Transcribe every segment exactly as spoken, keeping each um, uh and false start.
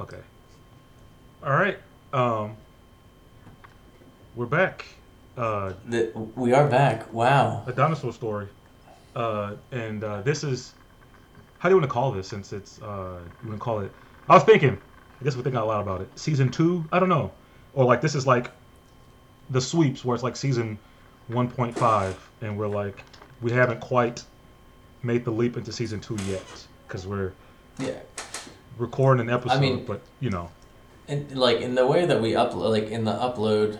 Okay. All right. Um, we're back. Uh, the, we are back. Wow. A dinosaur story. Uh, and uh, this is... How do you want to call this since it's... Uh, you want to call it... I was thinking. I guess we're thinking a lot about it. Season two? I don't know. Or like this is like the sweeps where it's like season one point five. And we're like... We haven't quite made the leap into season two yet. Because we're... Yeah. Recording an episode, I mean, but you know, and like in the way that we upload, like in the upload,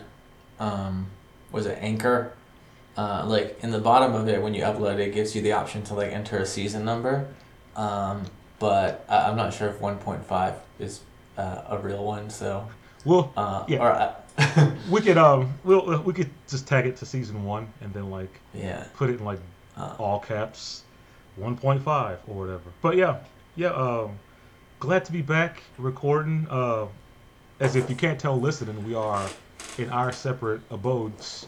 um, was it Anchor? Uh, like in the bottom of it when you upload, it gives you the option to like enter a season number, um, but I- I'm not sure if one point five is uh, a real one. So well, uh, yeah, or I- we could um, we'll, we could just tag it to season one and then like yeah, put it in like uh, all caps, one point five or whatever. But yeah, yeah, um. Glad to be back recording. Uh, as if you can't tell listening, we are in our separate abodes.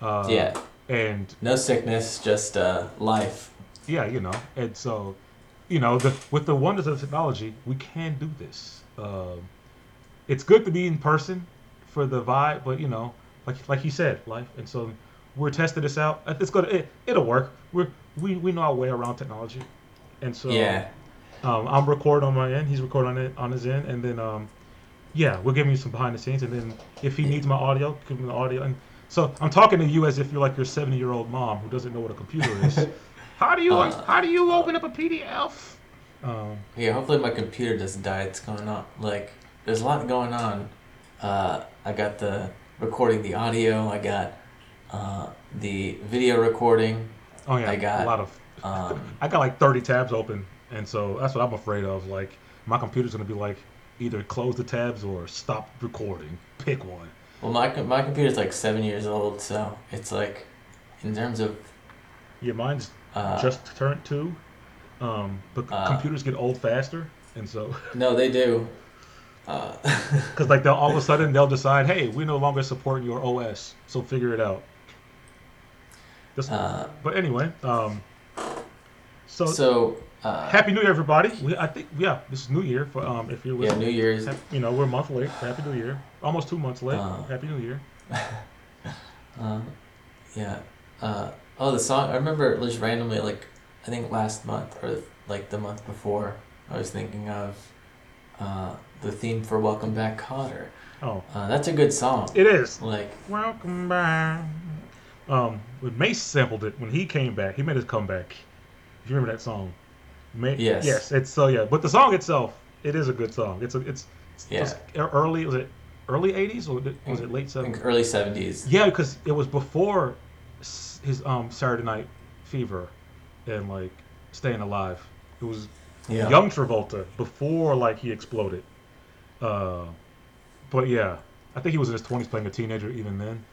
Uh, yeah. And no sickness, just uh, life. Yeah, you know. And so, you know, the, with the wonders of technology, we can do this. Uh, it's good to be in person for the vibe, but you know, like like he said, life. And so we're testing this out. It's gonna it, it'll work. We're, we we know our way around technology, and so yeah. Um, I'm recording on my end. He's recording on it on his end, and then, um, yeah, we'll give you some behind the scenes. And then, if he needs my audio, give him the audio. And so, I'm talking to you as if you're like your seventy-year-old mom who doesn't know what a computer is. How do you uh, how do you open up a P D F? Um, yeah, hopefully my computer doesn't die. It's going on. Like, there's a lot going on. Uh, I got the recording, the audio. I got uh, the video recording. Oh yeah, I got a lot of. Um, I got like thirty tabs open. And so that's what I'm afraid of. Like, my computer's going to be like, either close the tabs or stop recording. Pick one. Well, my my computer's like seven years old, so it's like, in terms of... Yeah, mine's uh, just turned two. Um, but uh, computers get old faster, and so... No, they do. Because uh, like, they'll, all of a sudden, they'll decide, hey, we no longer support your O S, so figure it out. This, uh, but anyway, um, so... so Uh, Happy New Year, everybody! We, I think, yeah, this is New Year for um, if you're listening. Yeah, New Year's. Happy, you know, we're a month late. Happy New Year, almost two months late. Uh, Happy New Year. uh, yeah. Uh, oh, the song. I remember just randomly, like I think last month or like the month before, I was thinking of uh, the theme for "Welcome Back, Kotter." Oh, uh, that's a good song. It is. Like "Welcome Back." Um, when Mace sampled it when he came back, he made his comeback. If you remember that song. May, yes. Yes. It's so uh, yeah, but the song itself, it is a good song. It's a, it's, it's yeah. Just early. Was it early eighties or was it late seventies? Early seventies. Yeah, because it was before his um Saturday Night Fever, and like Staying Alive. It was yeah. young Travolta before like he exploded. Uh, but yeah, I think he was in his twenties playing a teenager even then.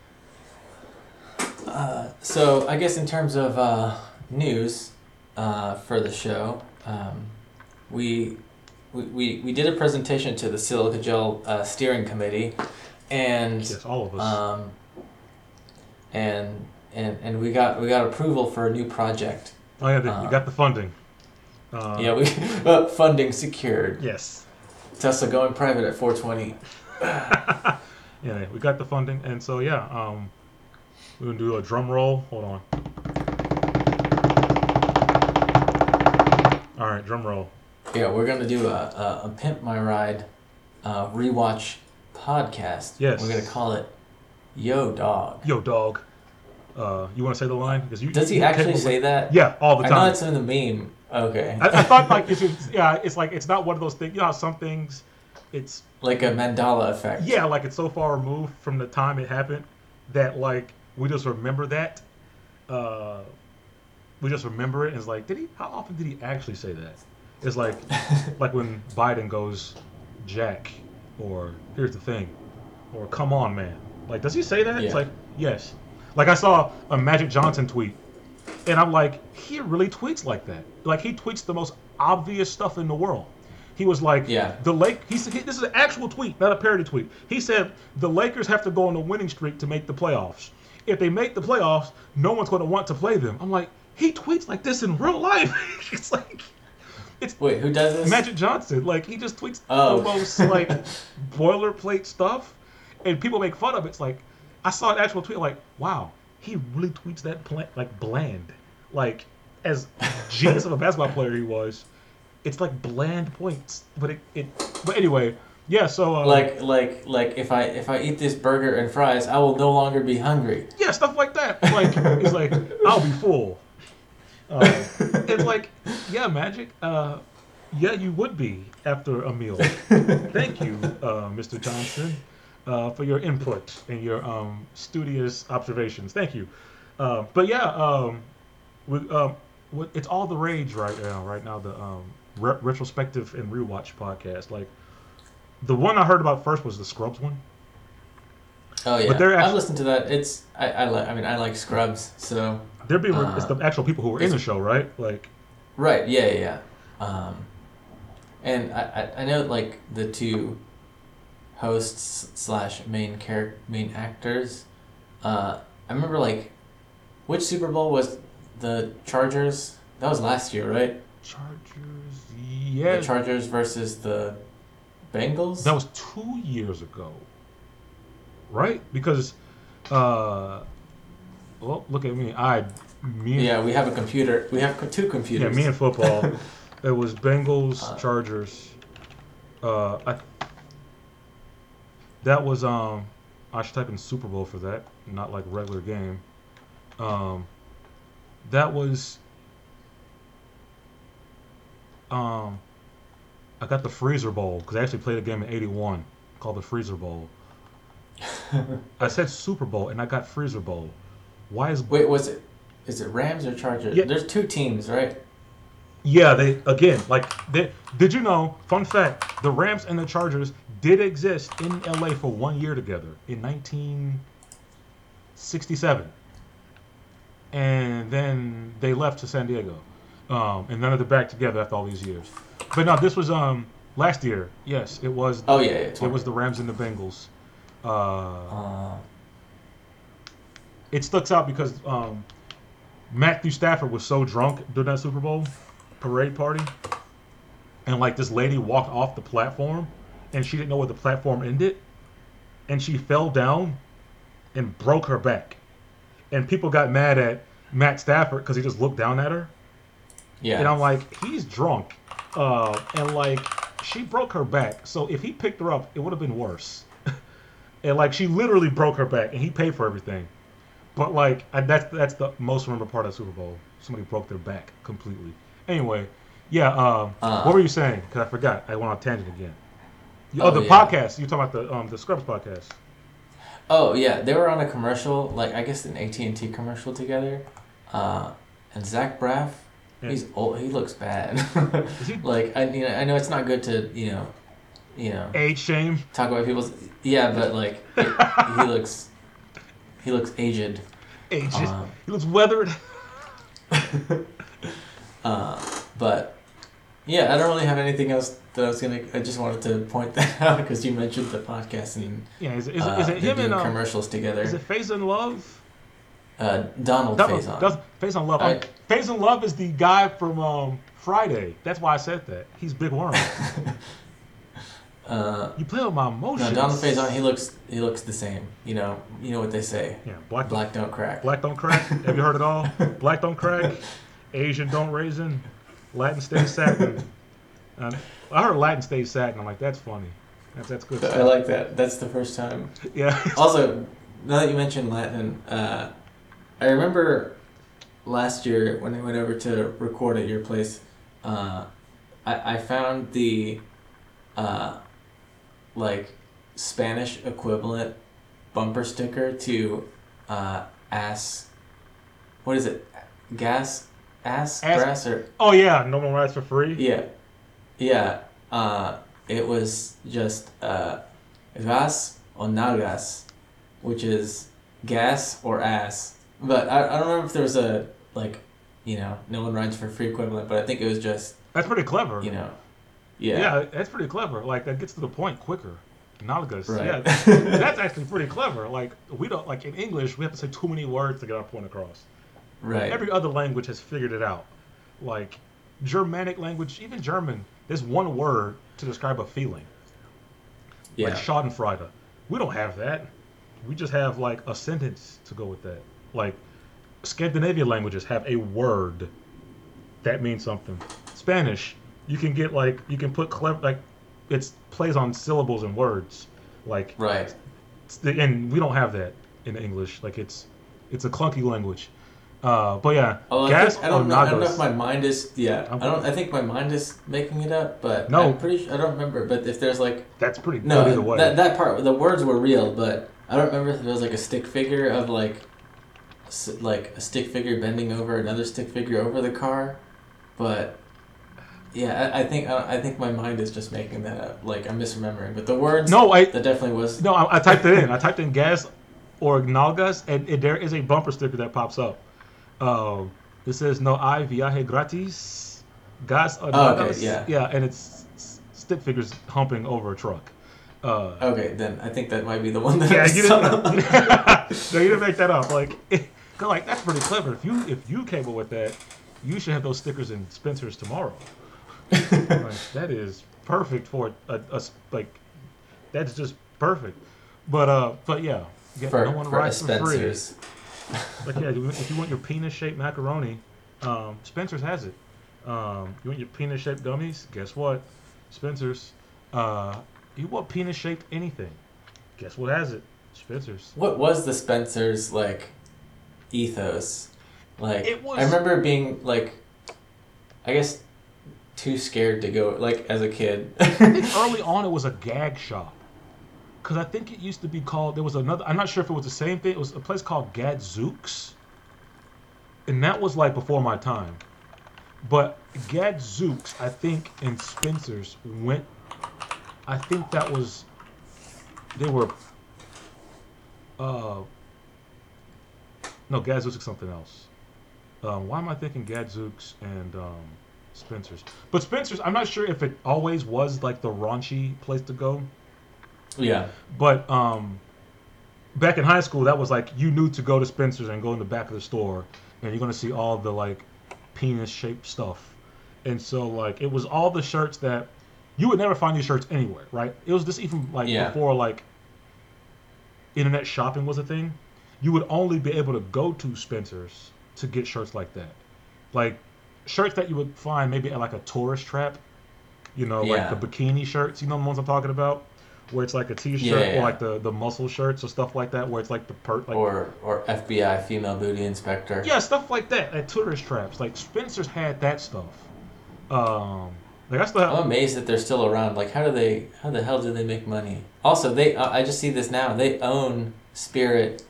Uh, so I guess in terms of uh, news. Uh, for the show, um, we, we we we did a presentation to the Silica Gel uh, Steering Committee, and yes, all of us. Um, and and and we got we got approval for a new project. Oh yeah, they, uh, you got the funding. Uh, yeah, we funding secured. Yes. Tesla going private at four twenty. Yeah, we got the funding, and so yeah, um, we're gonna do a drum roll. Hold on. All right, drum roll. Yeah, we're going to do a, a, a Pimp My Ride uh, rewatch podcast. Yes. We're going to call it Yo Dog. Yo Dog. Uh, you want to say the line? You, Does he actually say like, that? Yeah, all the time. I know it's in the meme. Okay. I, I thought, like, it's, it's, yeah, it's like, it's not one of those things. You know how some things, it's... Like a mandala effect. Yeah, like it's so far removed from the time it happened that, like, we just remember that. Uh... We just remember it, and it's like, did he? How often did he actually say that? It's like, like when Biden goes, Jack, or here's the thing, or come on, man. Like, does he say that? Yeah. It's like, yes. Like I saw a Magic Johnson tweet, and I'm like, he really tweets like that. Like he tweets the most obvious stuff in the world. He was like, yeah. the Lake. He said, this is an actual tweet, not a parody tweet. He said the Lakers have to go on a winning streak to make the playoffs. If they make the playoffs, no one's going to want to play them. I'm like. He tweets like this in real life. It's like, It's Wait, who does this? Magic Johnson. Like, he just tweets oh. the most, like, boilerplate stuff, and people make fun of it. It's like, I saw an actual tweet, like, wow, he really tweets that, bl- like, bland. Like, as genius of a basketball player he was, it's, like, bland points. But it, it but anyway... Yeah, so uh, like like like if I if I eat this burger and fries, I will no longer be hungry. Yeah, stuff like that. Like it's like I'll be full. Uh, it's like yeah, Magic. Uh, yeah, you would be after a meal. Thank you, uh, Mister Johnson, uh, for your input and your um, studious observations. Thank you. Uh, but yeah, um, with, um, with, it's all the rage right now. Right now, the um, re- retrospective and rewatch podcast, like. The one I heard about first was the Scrubs one. Oh yeah, but actually, I've listened to that. It's I I, li- I mean I like Scrubs, so they're being uh, it's the actual people who were in the show, right? Like, right, yeah, yeah. Um, and I, I, I know like the two hosts slash main character main actors. Uh, I remember like which Super Bowl was the Chargers? That was last year, right? Chargers, yeah. The Chargers versus the. Bengals? That was two years ago, right? Because, uh, well, look at me. I, me. Yeah, we have a computer. We have two computers. Yeah, me and football. It was Bengals, uh, Chargers. Uh, I. That was um, I should type in Super Bowl for that, not like regular game. Um, that was. Um. I got the Freezer Bowl, because I actually played a game in eighty-one called the Freezer Bowl. I said Super Bowl, and I got Freezer Bowl. Why is... Wait, was it... Is it Rams or Chargers? Yeah. There's two teams, right? Yeah, they... Again, like... They, did you know, fun fact, the Rams and the Chargers did exist in L A for one year together in nineteen sixty-seven. And then they left to San Diego. Um, and then they're back together after all these years. But no, this was um last year. Yes, it was. The, oh yeah, yeah it was the Rams and the Bengals. Uh, uh, it sticks out because um, Matthew Stafford was so drunk during that Super Bowl parade party, and like this lady walked off the platform, and she didn't know where the platform ended, and she fell down, and broke her back, and people got mad at Matt Stafford because he just looked down at her. Yeah, and I'm like, he's drunk. Uh, and, like, she broke her back. So if he picked her up, it would have been worse. And, like, she literally broke her back, and he paid for everything. But, like, I, that's that's the most remembered part of the Super Bowl. Somebody broke their back completely. Anyway, yeah, um, uh, what were you saying? Because I forgot. I went on tangent again. Oh, oh the yeah. podcast. You were talking about the um, the Scrubs podcast. Oh, yeah. They were on a commercial, like, I guess an A T and T commercial together. Uh, and Zach Braff. Yeah. He's old. He looks bad. Like I, you know, I know it's not good to, you know, you know, age shame. Talk about people's yeah, but like it, he looks, he looks aged. Aged. Um, he looks weathered. uh, but yeah, I don't really have anything else that I was gonna. I just wanted to point that out because you mentioned the podcast and yeah, is it, is it, uh, is it him and um, commercials together? Is it FaZe in Love? Uh, Donald Faison. Faison Love. I, Faison Love is the guy from um, Friday. That's why I said that. He's Big Worm. uh, you play with my emotions. No, Donald Faison. He looks. He looks the same. You know. You know what they say. Yeah. Black. Black don't, don't crack. Black don't crack. Have you heard it all? Black don't crack. Asian don't raisin. Latin stays satin. Uh, I heard Latin stays satin. I'm like, that's funny. That's that's good. Stuff. I like that. That's the first time. Yeah. Also, now that you mentioned Latin. Uh, I remember last year when I went over to record at your place, uh, I, I found the, uh, like, Spanish equivalent bumper sticker to uh, ass, what is it, gas, ass, ass grass, or... Oh, yeah, no one rides for free? Yeah, yeah, uh, it was just uh, gas o nalgas, which is gas or ass. But I, I don't remember if there was a, like, you know, no one rides for free equivalent, but I think it was just... That's pretty clever. You know, yeah. Yeah, that's pretty clever. Like, that gets to the point quicker. Nalgas. Right. Yeah, that's, that's actually pretty clever. Like, we don't, like, in English, we have to say too many words to get our point across. Right. Like, every other language has figured it out. Like, Germanic language, even German, there's one word to describe a feeling. Yeah. Like Schadenfreude. We don't have that. We just have, like, a sentence to go with that. Like, Scandinavian languages have a word that means something. Spanish, you can get, like, you can put, clever, like, it plays on syllables and words. Like, right. And we don't have that in English. Like, it's it's a clunky language. Uh, but yeah, oh, gas I, think, I, don't know, I don't know if my mind is yeah. I'm, I don't. I think my mind is making it up, but no, I'm pretty. Sure, I don't remember. But if there's like that's pretty no, good either way. That that part, the words were real, but I don't remember if there was like a stick figure of like, like a stick figure bending over another stick figure over the car, but yeah, I, I think I, I think my mind is just making that up. Like I'm misremembering, but the words no, I that definitely was no. I, I typed it in. I typed in gas or nalgas, and it, there is a bumper sticker that pops up. Um, it says no hay viaje gratis, gas or oh, okay, yeah. yeah, and it's stick figures humping over a truck. Uh, okay, then I think that might be the one that. Yeah, I you didn't. No, you didn't make that up. Like, it, like that's pretty clever. If you if you came up with that, you should have those stickers in Spencer's tomorrow. Like, that is perfect for a, a like. That's just perfect, but uh, but yeah, get, for, no one for rides for free. Like yeah, if you want your penis-shaped macaroni, um, Spencer's has it. Um, you want your penis-shaped gummies? Guess what? Spencer's. Uh, you want penis-shaped anything? Guess what has it? Spencer's. What was the Spencer's like ethos? Like it was... I remember being like, I guess, too scared to go. Like as a kid. I think early on it was a gag shop. Because I think it used to be called, there was another, I'm not sure if it was the same thing, it was a place called Gadzooks. And that was like before my time. But Gadzooks, I think, and Spencer's went, I think that was, they were, uh, no, Gadzooks is something else. Um, why am I thinking Gadzooks and um, Spencer's? But Spencer's, I'm not sure if it always was like the raunchy place to go. Yeah, but um, back in high school, that was like you knew to go to Spencer's and go in the back of the store, and you're gonna see all the like penis-shaped stuff, and so like it was all the shirts that you would never find these shirts anywhere, right? It was just even like yeah. before like internet shopping was a thing, you would only be able to go to Spencer's to get shirts like that, like shirts that you would find maybe at like a tourist trap, you know, yeah. like the bikini shirts, you know the ones I'm talking about. Where it's like a t-shirt yeah, yeah. or like the, the muscle shirts or stuff like that, where it's like the perk. Like, or or F B I female booty inspector. Yeah, stuff like that at tourist traps. Like Spencer's had that stuff. Um, like I still have. I'm amazed that they're still around. Like how do they? How the hell do they make money? Also, they uh, I just see this now. They own Spirit.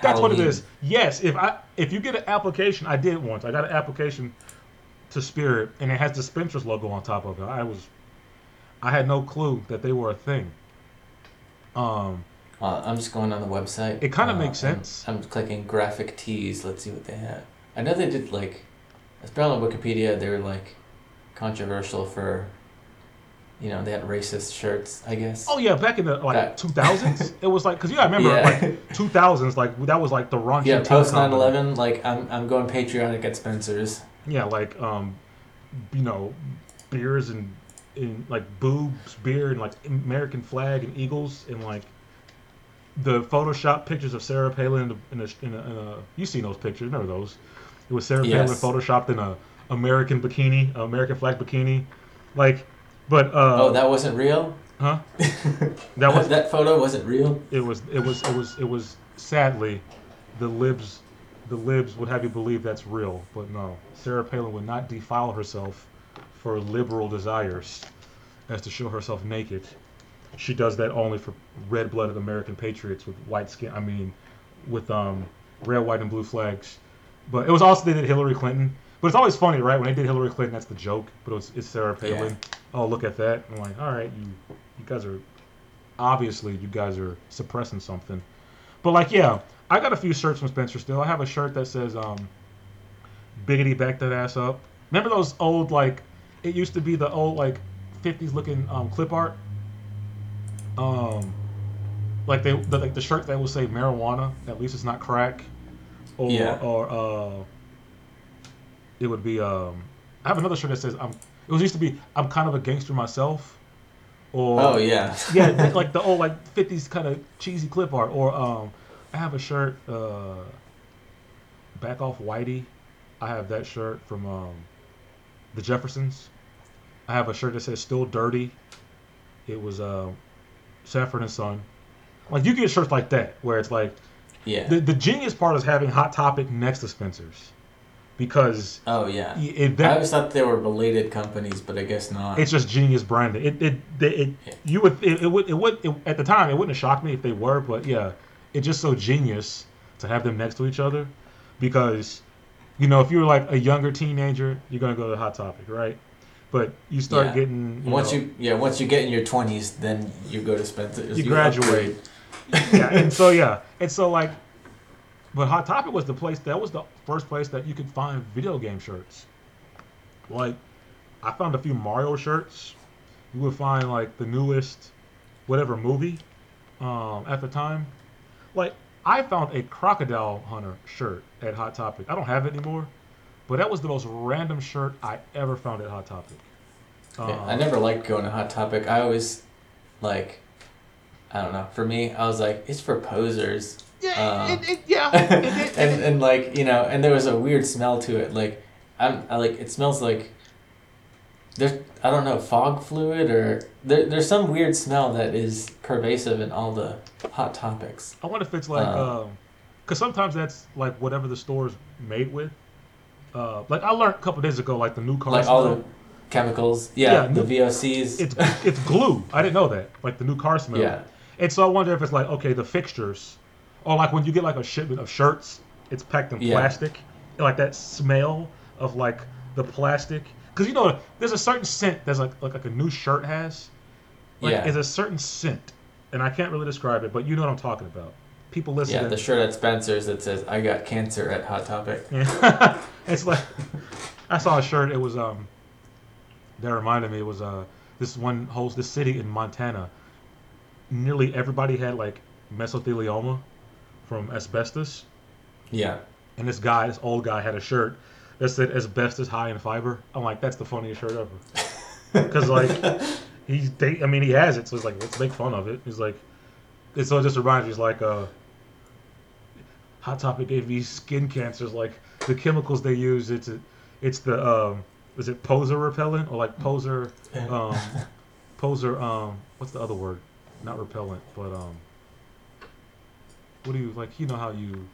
That's Halloween. What it is. Yes, if I if you get an application, I did once. I got an application to Spirit, and it has the Spencer's logo on top of it. I was, I had no clue that they were a thing. Um, uh, I'm just going on the website. It kind of uh, makes sense. I'm, I'm clicking graphic tees. Let's see what they have. I know they did like, it's been on Wikipedia. They were like controversial for, you know, they had racist shirts. I guess. Oh yeah, back in the like that... two thousands, it was like because yeah, I remember yeah. like two thousands, like that was like the raunchy. Yeah, post nine eleven, like I'm I'm going patriotic at Spencer's. Yeah, like um, you know, beers and. In like boobs, beer, and like American flag and eagles, and like the Photoshop pictures of Sarah Palin in a, in a, in a you've seen those pictures, remember those? It was Sarah yes. Palin photoshopped in a American bikini, a American flag bikini, like. But uh, oh, that wasn't real, huh? That was that photo wasn't real. It was, it was, it was, it was. Sadly, the libs, the libs would have you believe that's real, but no, Sarah Palin would not defile herself. For liberal desires, as to show herself naked. She does that only for red-blooded American patriots with white skin. I mean, with um, red, white, and blue flags. But it was also they did Hillary Clinton. But it's always funny, right? When they did Hillary Clinton, that's the joke. But it was, it's Sarah Palin. Yeah. Oh, look at that! I'm like, all right, you, you guys are obviously you guys are suppressing something. But like, yeah, I got a few shirts from Spencer still. I have a shirt that says um, "Biggity back that ass up." Remember those old like. It used to be the old, like, fifties looking um, clip art. Um, like, they, the, like the shirt that will say marijuana, at least it's not crack. Or, yeah. or uh, it would be, um, I have another shirt that says I'm. It was used to be I'm kind of a gangster myself, or oh yeah, yeah, like, like the old like fifties kind of cheesy clip art. Or um, I have a shirt, uh, back off Whitey. I have that shirt from um, the Jeffersons. I have a shirt that says still dirty. It was um, Sanford and Son. Like you get shirts like that where it's like, yeah. The the genius part is having Hot Topic next to Spencer's. Because oh yeah, it, that, I always thought they were related companies, but I guess not. It's just genius branding. It it it, it yeah. you would it, it would it would it, at the time it wouldn't have shocked me if they were, but yeah, it's just so genius to have them next to each other, because you know if you were like a younger teenager, you're gonna go to Hot Topic, right? But you start yeah. getting you once know, you yeah once you get in your twenties, then you go to Spencer's. You, you graduate. yeah, and so yeah, and so like. But Hot Topic was the place, that was the first place that you could find video game shirts. Like, I found a few Mario shirts. You would find, like, the newest, whatever movie um, at the time. Like, I found a Crocodile Hunter shirt at Hot Topic. I don't have it anymore. But that was the most random shirt I ever found at Hot Topic. Um, yeah, I never liked going to Hot Topic. I always, like, I don't know. For me, I was like, it's for posers. Yeah, um, it, it, yeah. It, it, it, and and like you know, and there was a weird smell to it. Like, I'm I like it smells like. There's I don't know fog fluid or there there's some weird smell that is pervasive in all the Hot Topics. I wonder if it's like um, because um, sometimes that's like whatever the store's made with. Uh, like I learned a couple of days ago, like the new car. Like smell. All the chemicals, yeah, yeah the new, V O Cs. It's it's glue. I didn't know that. Like the new car smell. Yeah. And so I wonder if it's like okay, the fixtures. Or like when you get like a shipment of shirts, it's packed in yeah. plastic. And like that smell of like the plastic, because you know there's a certain scent that's like like, like a new shirt has. Like, yeah, it's a certain scent, and I can't really describe it, but you know what I'm talking about. People listen. Yeah, to the it. Shirt at Spencer's that says "I got cancer" at Hot Topic. Yeah. It's like I saw a shirt. It was um that reminded me. It was uh this one host, this city in Montana. Nearly everybody had like mesothelioma. From asbestos. Yeah. And this guy, this old guy, had a shirt that said asbestos high in fiber. I'm like, that's the funniest shirt ever. Because, like, he's, they, I mean, he has it, so it's like, let's make fun of it. He's like, and so it just reminds me, it's like, uh, Hot Topic gave these skin cancers, like, the chemicals they use, it's a, it's the, um, is it poser repellent? Or, like, poser, um, poser, um, what's the other word? Not repellent, but, um, what do you like? You know how you,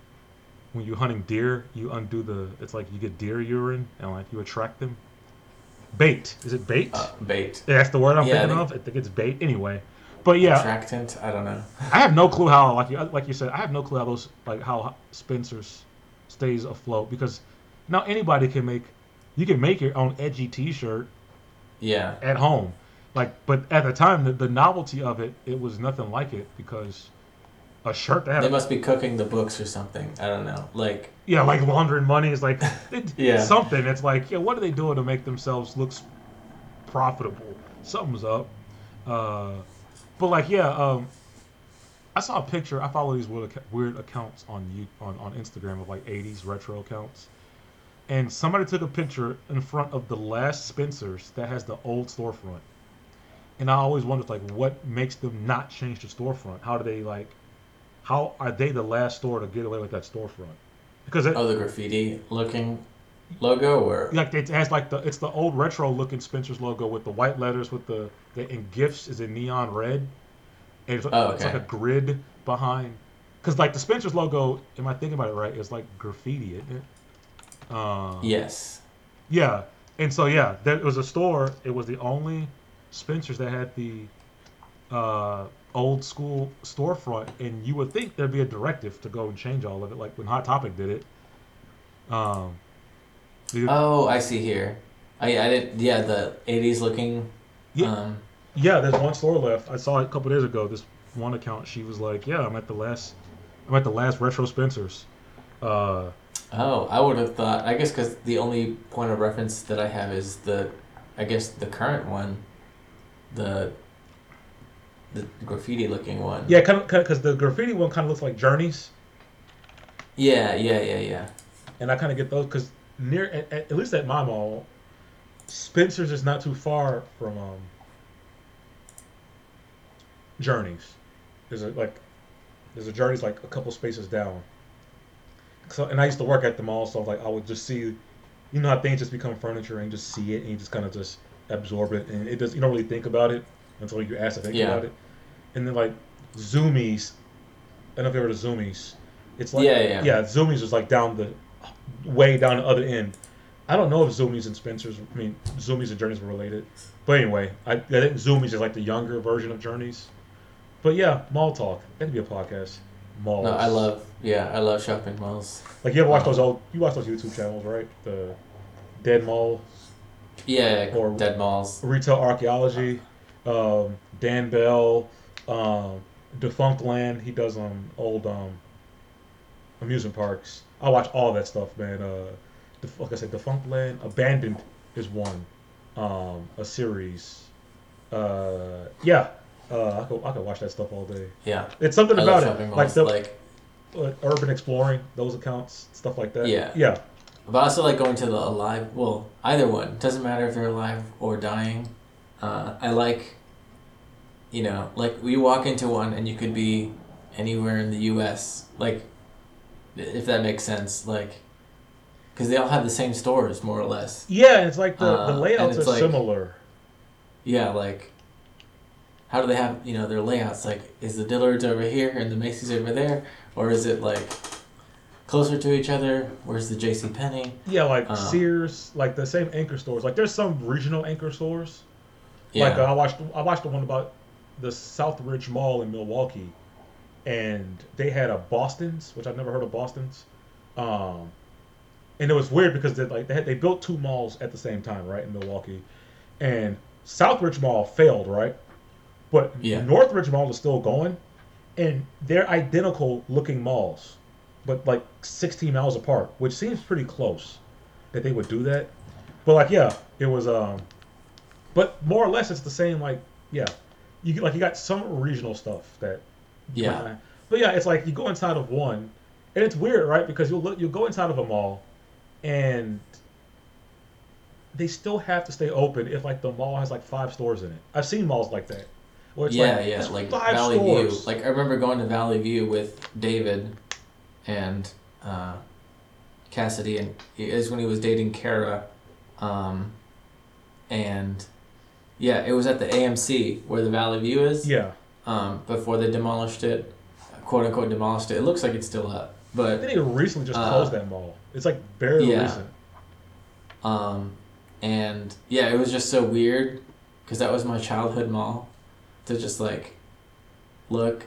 when you're hunting deer, you undo the. It's like you get deer urine and like you attract them. Bait. Is it bait? Uh, bait. Yeah, that's the word I'm yeah, thinking I think... of. I think it's bait anyway. But yeah. Attractant. I don't know. I have no clue how. Like you, like you said, I have no clue how those like how Spencer's stays afloat, because now anybody can make. You can make your own edgy T-shirt. Yeah. At home, like, but at the time, the, the novelty of it, it was nothing like it because. A shirt that they must be cooking the books or something. I don't know, like yeah, like laundering money is like it, yeah. something. It's like yeah, what are they doing to make themselves look profitable? Something's up. Uh, but like yeah, um, I saw a picture. I follow these weird, weird accounts on on on Instagram of like eighties retro accounts, and somebody took a picture in front of the last Spencer's that has the old storefront, and I always wondered like what makes them not change the storefront? How do they like? How are they the last store to get away with that storefront? Because it, oh, the graffiti-looking logo, or like it has like the it's the old retro-looking Spencer's logo with the white letters with the, the and gifts is in neon red, and it's, oh, okay. It's like a grid behind. Because like the Spencer's logo, am I thinking about it right? It's like graffiti, isn't it? Um, yes. Yeah, and so yeah, there was a store. It was the only Spencer's that had the. Uh, old school storefront, and you would think there'd be a directive to go and change all of it, like when Hot Topic did it. Um, dude. Oh, I see here. I, I did, yeah, the eighties looking. Yeah. Um, yeah, there's one store left. I saw it a couple days ago. This one account, she was like, "Yeah, I'm at the last, I'm at the last retro Spencer's." Uh, oh, I would have thought. I guess because the only point of reference that I have is the, I guess the current one, the. The graffiti-looking one. Yeah, because kind of, kind of, the graffiti one kind of looks like Journeys. Yeah, yeah, yeah, yeah. And I kind of get those because near, at, at least at my mall, Spencer's is not too far from um, Journeys. There's a like, there's a Journeys like a couple spaces down. So, and I used to work at the mall, so like I would just see, you know, how things just become furniture and just see it and you just kind of just absorb it and it does. You don't really think about it until you ask to think yeah. about it. And then like Zoomies, I don't know if you ever heard of Zoomies. It's like yeah, yeah, yeah. Zoomies is like down the way down the other end. I don't know if Zoomies and Spencer's, I mean, Zoomies and Journeys were related. But anyway, I, I think Zoomies is like the younger version of Journeys. But yeah, mall talk. That'd be a podcast. Malls. No, I love, yeah, I love shopping malls. Like, you ever watch those old, you watch those YouTube channels, right? The Dead Malls. Yeah, or Dead Malls. Retail Archaeology. Um, Dan Bell. Um, Defunct Land. He does um, old um, amusement parks. I watch all that stuff, man. Uh, like I said, Defunct Land, Abandoned is one, um, a series. Uh, yeah, uh, I could I could watch that stuff all day. Yeah, it's something I about it, like, stuff, like like urban exploring, those accounts, stuff like that. Yeah, yeah. But I also like going to the alive. Well, either one doesn't matter if they're alive or dying. Uh, I like, you know, like we walk into one and you could be anywhere in the U S Like, if that makes sense, like. Because they all have the same stores, more or less. Yeah, it's like the, uh, the layouts are like, similar. Yeah, like, how do they have, you know, their layouts? Like, is the Dillard's over here and the Macy's over there? Or is it, like, closer to each other? Where's the JCPenney? Yeah, like um, Sears, like the same anchor stores. Like, there's some regional anchor stores. Yeah. Like, uh, I watched I watched the one about the Southridge Mall in Milwaukee. And they had a Boston's, which I've never heard of Boston's. Um... And it was weird because they like they had, they built two malls at the same time, right, in Milwaukee, and Southridge Mall failed, right, but yeah. Northridge Mall is still going, and they're identical looking malls, but like sixteen miles apart, which seems pretty close that they would do that, but like yeah, it was um, but more or less it's the same like yeah, you like you got some regional stuff that yeah, uh, but yeah it's like you go inside of one, and it's weird right because you'll look, you'll go inside of a mall. And they still have to stay open if, like, the mall has, like, five stores in it. I've seen malls like that. Where it's yeah, like, yeah, like five Valley stores. View. Like, I remember going to Valley View with David and uh, Cassidy, and it was when he was dating Kara. Um, and, yeah, it was at the A M C where the Valley View is. Yeah. Um, before they demolished it, quote-unquote demolished it. It looks like it's still up. But I think they recently just closed uh, that mall. It's like barely yeah. recent. Um, and yeah, it was just so weird because that was my childhood mall to just like look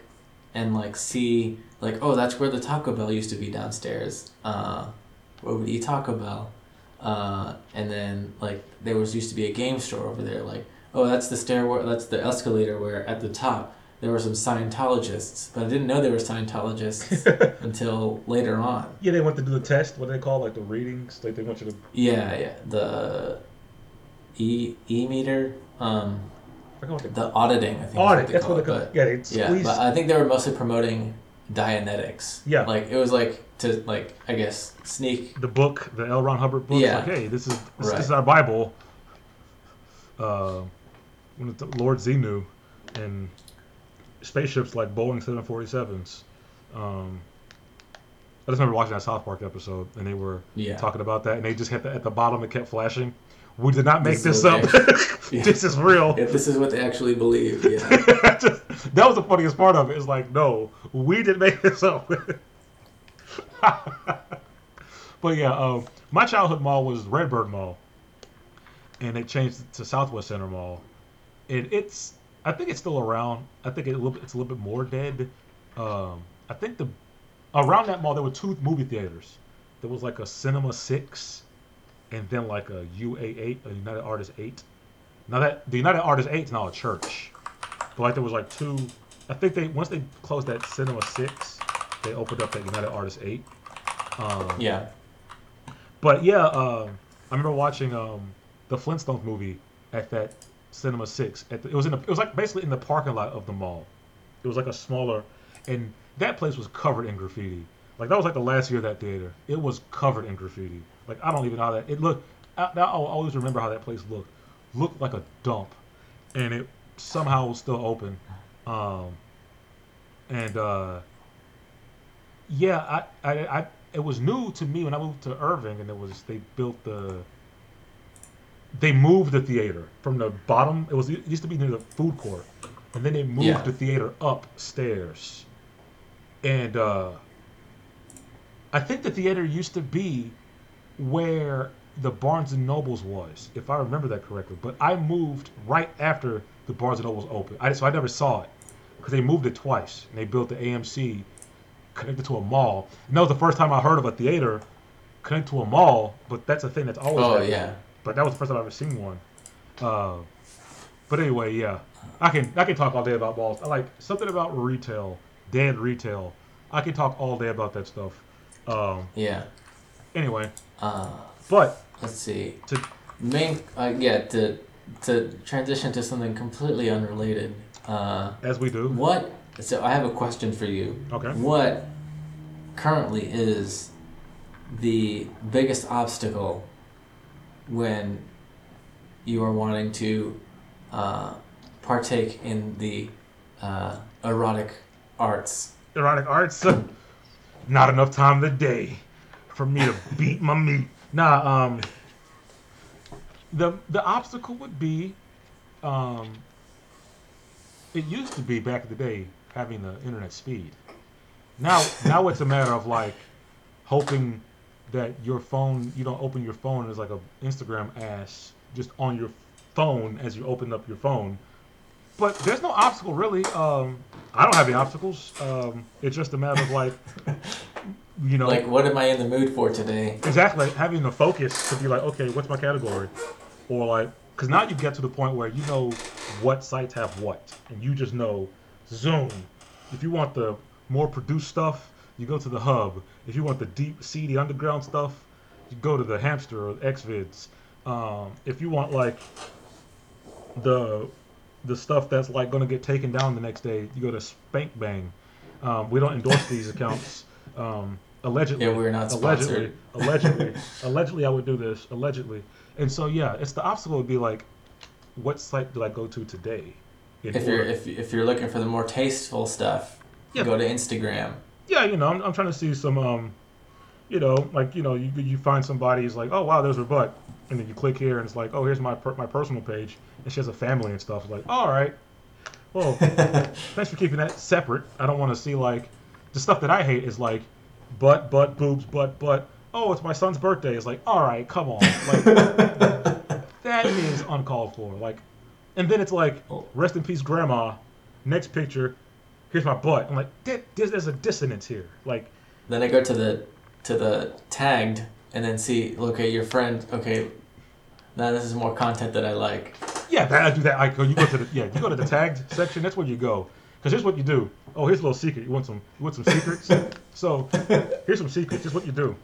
and like see like oh that's where the Taco Bell used to be downstairs. Uh, where we'd eat Taco Bell, uh, and then like there was used to be a game store over there. Like oh that's the stairwell, that's the escalator where at the top. There were some Scientologists, but I didn't know there were Scientologists until later on. Yeah, they went to do the test. What do they call like the readings? Like they want you to. Yeah, yeah. The E E meter. Um, the auditing. I think audit. That's what they call it. Yeah, it's yeah. But I think they were mostly promoting Dianetics. Yeah. Like it was like to like I guess sneak the book, the L. Ron Hubbard book. Yeah. Like, hey, this is this, right. this is our Bible. Uh, Lord Zenu, and. Spaceships like Boeing seven forty-sevens. Um, I just remember watching that South Park episode, and they were yeah. talking about that, and they just hit the, at the bottom it kept flashing. We did not make this, this up. Actually, yeah. This is real. Yeah, this is what they actually believe. Yeah. Just, that was the funniest part of it. It's like, no, we didn't make this up. But yeah, um, my childhood mall was Redbird Mall, and it changed to Southwest Center Mall, and it's. I think it's still around. I think it, it's a little bit more dead. Um, I think the around that mall there were two movie theaters. There was like a Cinema Six, and then like a U A eight, a United Artists eight. Now that the United Artists eight is now a church, but like there was like two. I think they once they closed that Cinema Six, they opened up that United Artists eight. Um, yeah. But yeah, um, I remember watching um, the Flintstones movie at that. Cinema Six. At the, it was in. The, it was like basically in the parking lot of the mall. It was like a smaller, and that place was covered in graffiti. Like that was like the last year of that theater. It was covered in graffiti. Like I don't even know how that. It looked. I, I'll always remember how that place looked. Looked like a dump, and it somehow was still open. Um, and uh, yeah, I, I, I, it was new to me when I moved to Irving, and it was they built the. They moved the theater from the bottom. It was it used to be near the food court, and then they moved yeah. the theater upstairs. And uh, I think the theater used to be where the Barnes and Nobles was, if I remember that correctly. But I moved right after the Barnes and Nobles opened, I, so I never saw it because they moved it twice. And they built the A M C connected to a mall. And that was the first time I heard of a theater connected to a mall. But that's a thing that's always. Oh happened. Yeah. But that was the first time I've ever seen one. Uh, but anyway, yeah, I can I can talk all day about malls. I like something about retail, dead retail. I can talk all day about that stuff. Um, yeah. Anyway. Uh, but let's see. To main, uh, yeah, to to transition to something completely unrelated. Uh, As we do. What? So I have a question for you. Okay. What currently is the biggest obstacle when you are wanting to uh, partake in the uh, erotic arts? Erotic arts? Not enough time of the day for me to beat my meat. Nah, um, the the obstacle would be, um, it used to be back in the day having the internet speed. Now, now it's a matter of like hoping that your phone, you don't open your phone, and it's like a Instagram ass just on your phone as you open up your phone. But there's no obstacle really. Um, I don't have any obstacles. Um, it's just a matter of like, you know, like what am I in the mood for today? Exactly, having the focus to be like, okay, what's my category, or like, because now you get to the point where you know what sites have what, and you just know Zoom. If you want the more produced stuff, you go to the Hub. If you want the deep, seedy, underground stuff, you go to the Hamster or the Xvids. Um, if you want like the the stuff that's like gonna get taken down the next day, you go to Spank Bang. Um, we don't endorse these accounts. Um, allegedly, yeah, we're not sponsored. Allegedly, allegedly, allegedly, I would do this. Allegedly, and so yeah, it's the obstacle would be like, what site do I go to today? If order? you're if if you're looking for the more tasteful stuff, yeah. go to Instagram. Yeah, you know, I'm, I'm trying to see some, um, you know, like, you know, you you find somebody who's like, oh, wow, there's her butt. And then you click here, and it's like, oh, here's my per- my personal page. And she has a family and stuff. It's like, all right. Well, thanks for keeping that separate. I don't want to see, like, the stuff that I hate is like, butt, butt, boobs, butt, butt. Oh, it's my son's birthday. It's like, all right, come on. Like, that is uncalled for. Like, and then it's like, rest in peace, grandma. Next picture. Here's my butt. I'm like, there's, there's a dissonance here. Like, then I go to the to the tagged and then see, okay, your friend. Okay, now this is more content that I like. Yeah, that, I do that. I go. You go to the yeah. You go to the tagged section. That's where you go. Cause here's what you do. Oh, here's a little secret. You want some? You want some secrets? So here's some secrets. Here's what you do.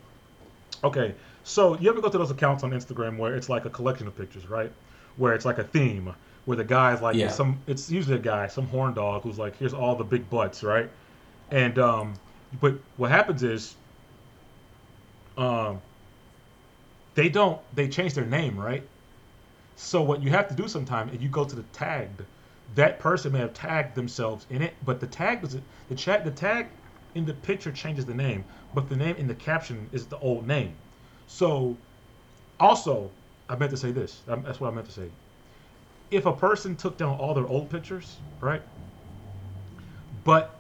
Okay. So you ever go to those accounts on Instagram where it's like a collection of pictures, right? Where it's like a theme. Where the guy's like, yeah. some, it's usually a guy, some horn dog who's like, here's all the big butts, right? And, um, but what happens is, um, they don't, they change their name, right? So what you have to do sometimes, if you go to the tagged, that person may have tagged themselves in it, but the tag was, the chat, the tag in the picture changes the name, but the name in the caption is the old name. So, also, I meant to say this, that's what I meant to say. If a person took down all their old pictures, right? But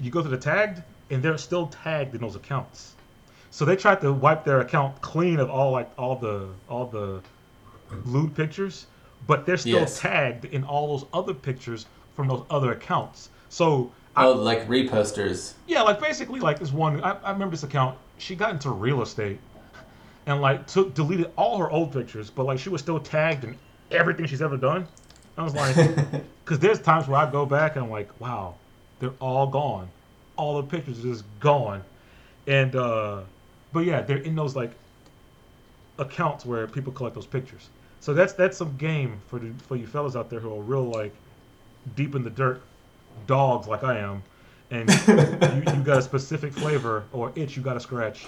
you go to the tagged, and they're still tagged in those accounts. So they tried to wipe their account clean of all like all the all the lewd pictures, but they're still yes. tagged in all those other pictures from those other accounts. So oh, I, like reposters. Yeah, like basically like this one. I, I remember this account. She got into real estate, and like took deleted all her old pictures, but like she was still tagged in everything she's ever done. I was like, because there's times where I go back and I'm like, wow, they're all gone, all the pictures are just gone. And uh but yeah, they're in those like accounts where people collect those pictures. So that's that's some game for the, for you fellas out there who are real like deep in the dirt dogs like I am, and you, you got a specific flavor or itch you got to scratch.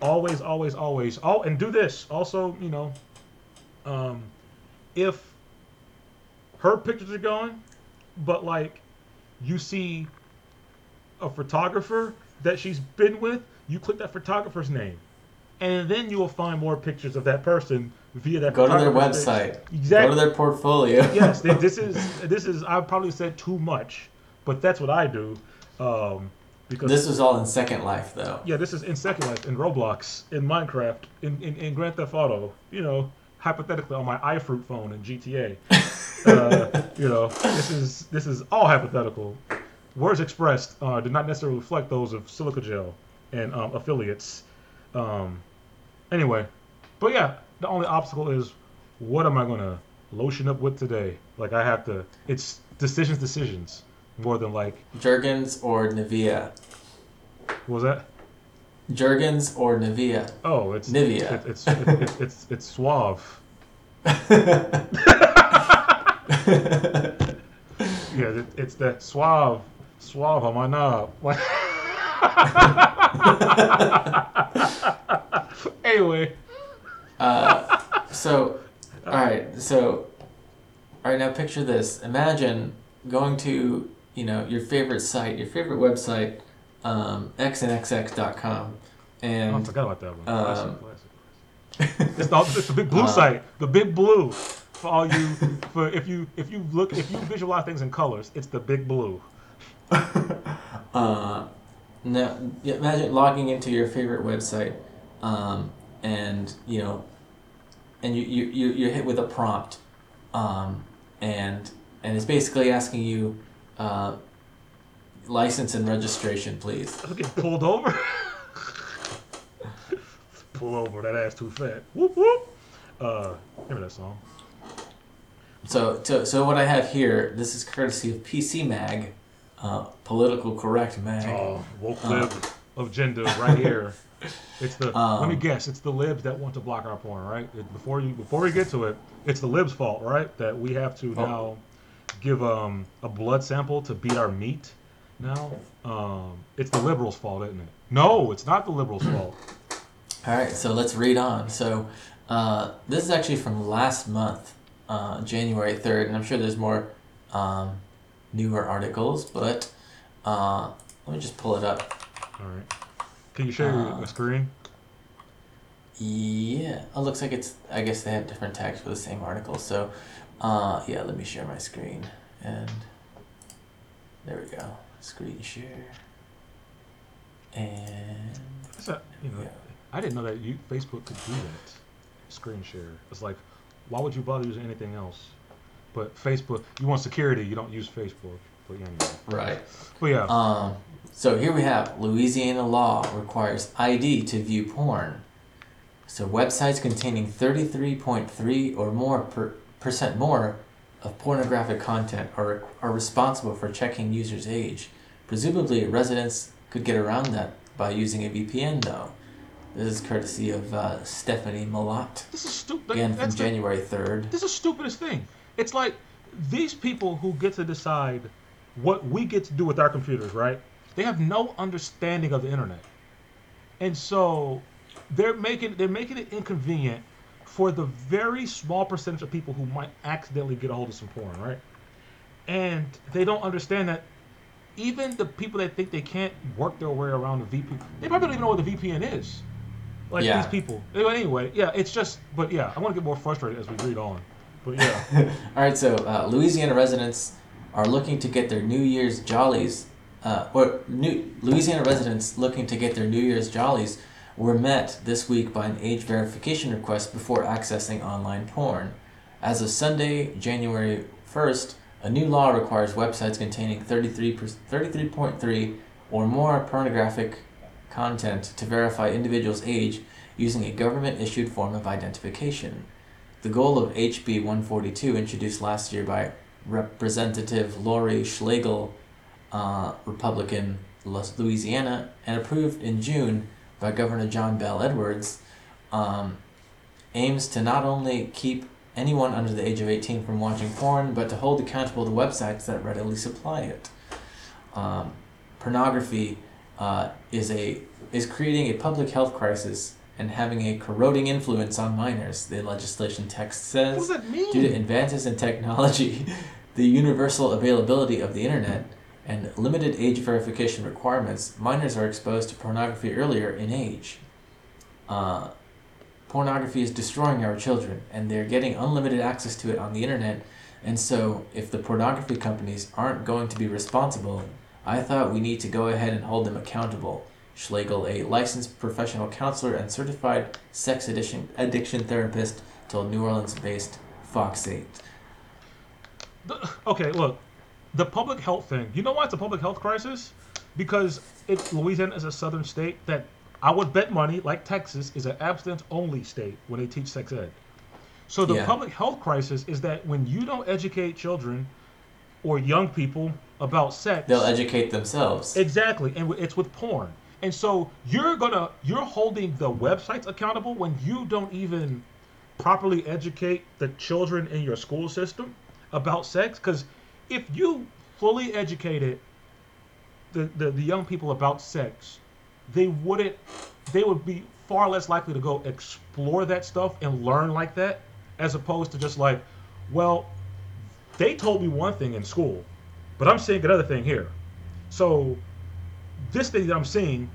Always, always, always. Oh, and do this. Also, you know, um, if her pictures are going, but, like, you see a photographer that she's been with, you click that photographer's name. And then you will find more pictures of that person via that. Go to their website. Page. Exactly. Go to their portfolio. Yes, this is this is. I probably said too much, but that's what I do. Um, because this was all in Second Life, though. Yeah, this is in Second Life, in Roblox, in Minecraft, in, in, in Grand Theft Auto. You know, hypothetically on my iFruit phone in G T A. uh, you know, this is this is all hypothetical. Words expressed uh, do not necessarily reflect those of Silica Gel and um, affiliates. Um. Anyway, but yeah, the only obstacle is, what am I gonna lotion up with today? Like, I have to. It's decisions, decisions, more than like Jergens or Nivea. What was that? Jergens or Nivea. Oh, it's Nivea. It, it's, it, it, it's it's it's Suave. Yeah, it, it's that Suave, Suave on my knob. Anyway, uh, so all right, so all right. Now picture this. Imagine going to you know your favorite site, your favorite website, um, x and x x dot com, and oh, I forgot about that one. Um, classic, classic. It's, the, it's the big blue uh, site, the big blue. For all you, for if you if you look if you visualize things in colors, it's the big blue. uh. Now, imagine logging into your favorite website, um, and you know, and you you you you're hit with a prompt, um, and and it's basically asking you, uh, license and registration, please. I'll get pulled over. Pull over, that ass too fat. Whoop whoop. Uh, remember that song. So so so what I have here, this is courtesy of P C Mag. Uh, political correct mag. Oh, woke lib uh, of gender right here. It's the um, let me guess. It's the libs that want to block our porn, right? It, before you before we get to it, it's the libs' fault, right? That we have to oh. now give um a blood sample to beat our meat. Now, um, it's the liberals' fault, isn't it? No, it's not the liberals' fault. All right, so let's read on. So uh, this is actually from last month, uh, January third, and I'm sure there's more. Um, newer articles, but uh, let me just pull it up. All right. Can you share uh, your screen? Yeah. It looks like it's, I guess they have different tags for the same article. So, uh, yeah, let me share my screen. And there we go. Screen share. And a, you know, I didn't know that you Facebook could do that. Screen share. It's like, why would you bother using anything else? But Facebook, you want security, you don't use Facebook. But anyway. Right. But yeah. Um, so here we have Louisiana law requires I D to view porn. So websites containing thirty-three point three or more per, percent more of pornographic content are are responsible for checking users' age. Presumably, residents could get around that by using a V P N, though. This is courtesy of uh, Stephanie Malott. This is stupid. Again, from January third. This is the stupidest thing. It's like these people who get to decide what we get to do with our computers, right? They have no understanding of the internet, and so they're making they're making it inconvenient for the very small percentage of people who might accidentally get a hold of some porn, right? And they don't understand that even the people that think they can't work their way around the V P N, they probably don't even know what the V P N is. Like yeah. These people. Anyway, yeah, it's just. But yeah, I want to get more frustrated as we read on. Yeah. All right, so uh, Louisiana residents are looking to get their New Year's jollies, uh, or new Louisiana residents looking to get their New Year's jollies were met this week by an age verification request before accessing online porn. As of Sunday, January first, a new law requires websites containing thirty-three point three or more pornographic content to verify individuals' age using a government-issued form of identification. The goal of H B one forty-two, introduced last year by Representative Lori Schlegel, uh, Republican, Louisiana, and approved in June by Governor John Bel Edwards, um, aims to not only keep anyone under the age of eighteen from watching porn, but to hold accountable the websites that readily supply it. Um, pornography uh, is a is creating a public health crisis and having a corroding influence on minors, the legislation text says. What does that mean? Due to advances in technology, the universal availability of the internet, and limited age verification requirements, minors are exposed to pornography earlier in age. Uh, pornography is destroying our children, and they're getting unlimited access to it on the internet. And so, if the pornography companies aren't going to be responsible, I thought we need to go ahead and hold them accountable. Schlegel, a licensed professional counselor and certified sex addiction addiction therapist, told New Orleans-based Fox eight. The, okay, look, the public health thing. You know why it's a public health crisis? Because it, Louisiana is a southern state that I would bet money, like Texas, is an abstinence-only state when they teach sex ed. So the yeah. public health crisis is that when you don't educate children or young people about sex, they'll educate themselves. Exactly, and it's with porn. And so you're gonna you're holding the websites accountable when you don't even properly educate the children in your school system about sex. Because if you fully educated the, the the young people about sex, they wouldn't. They would be far less likely to go explore that stuff and learn like that. As opposed to just like, well, they told me one thing in school, but I'm seeing another thing here. So this thing that I'm seeing,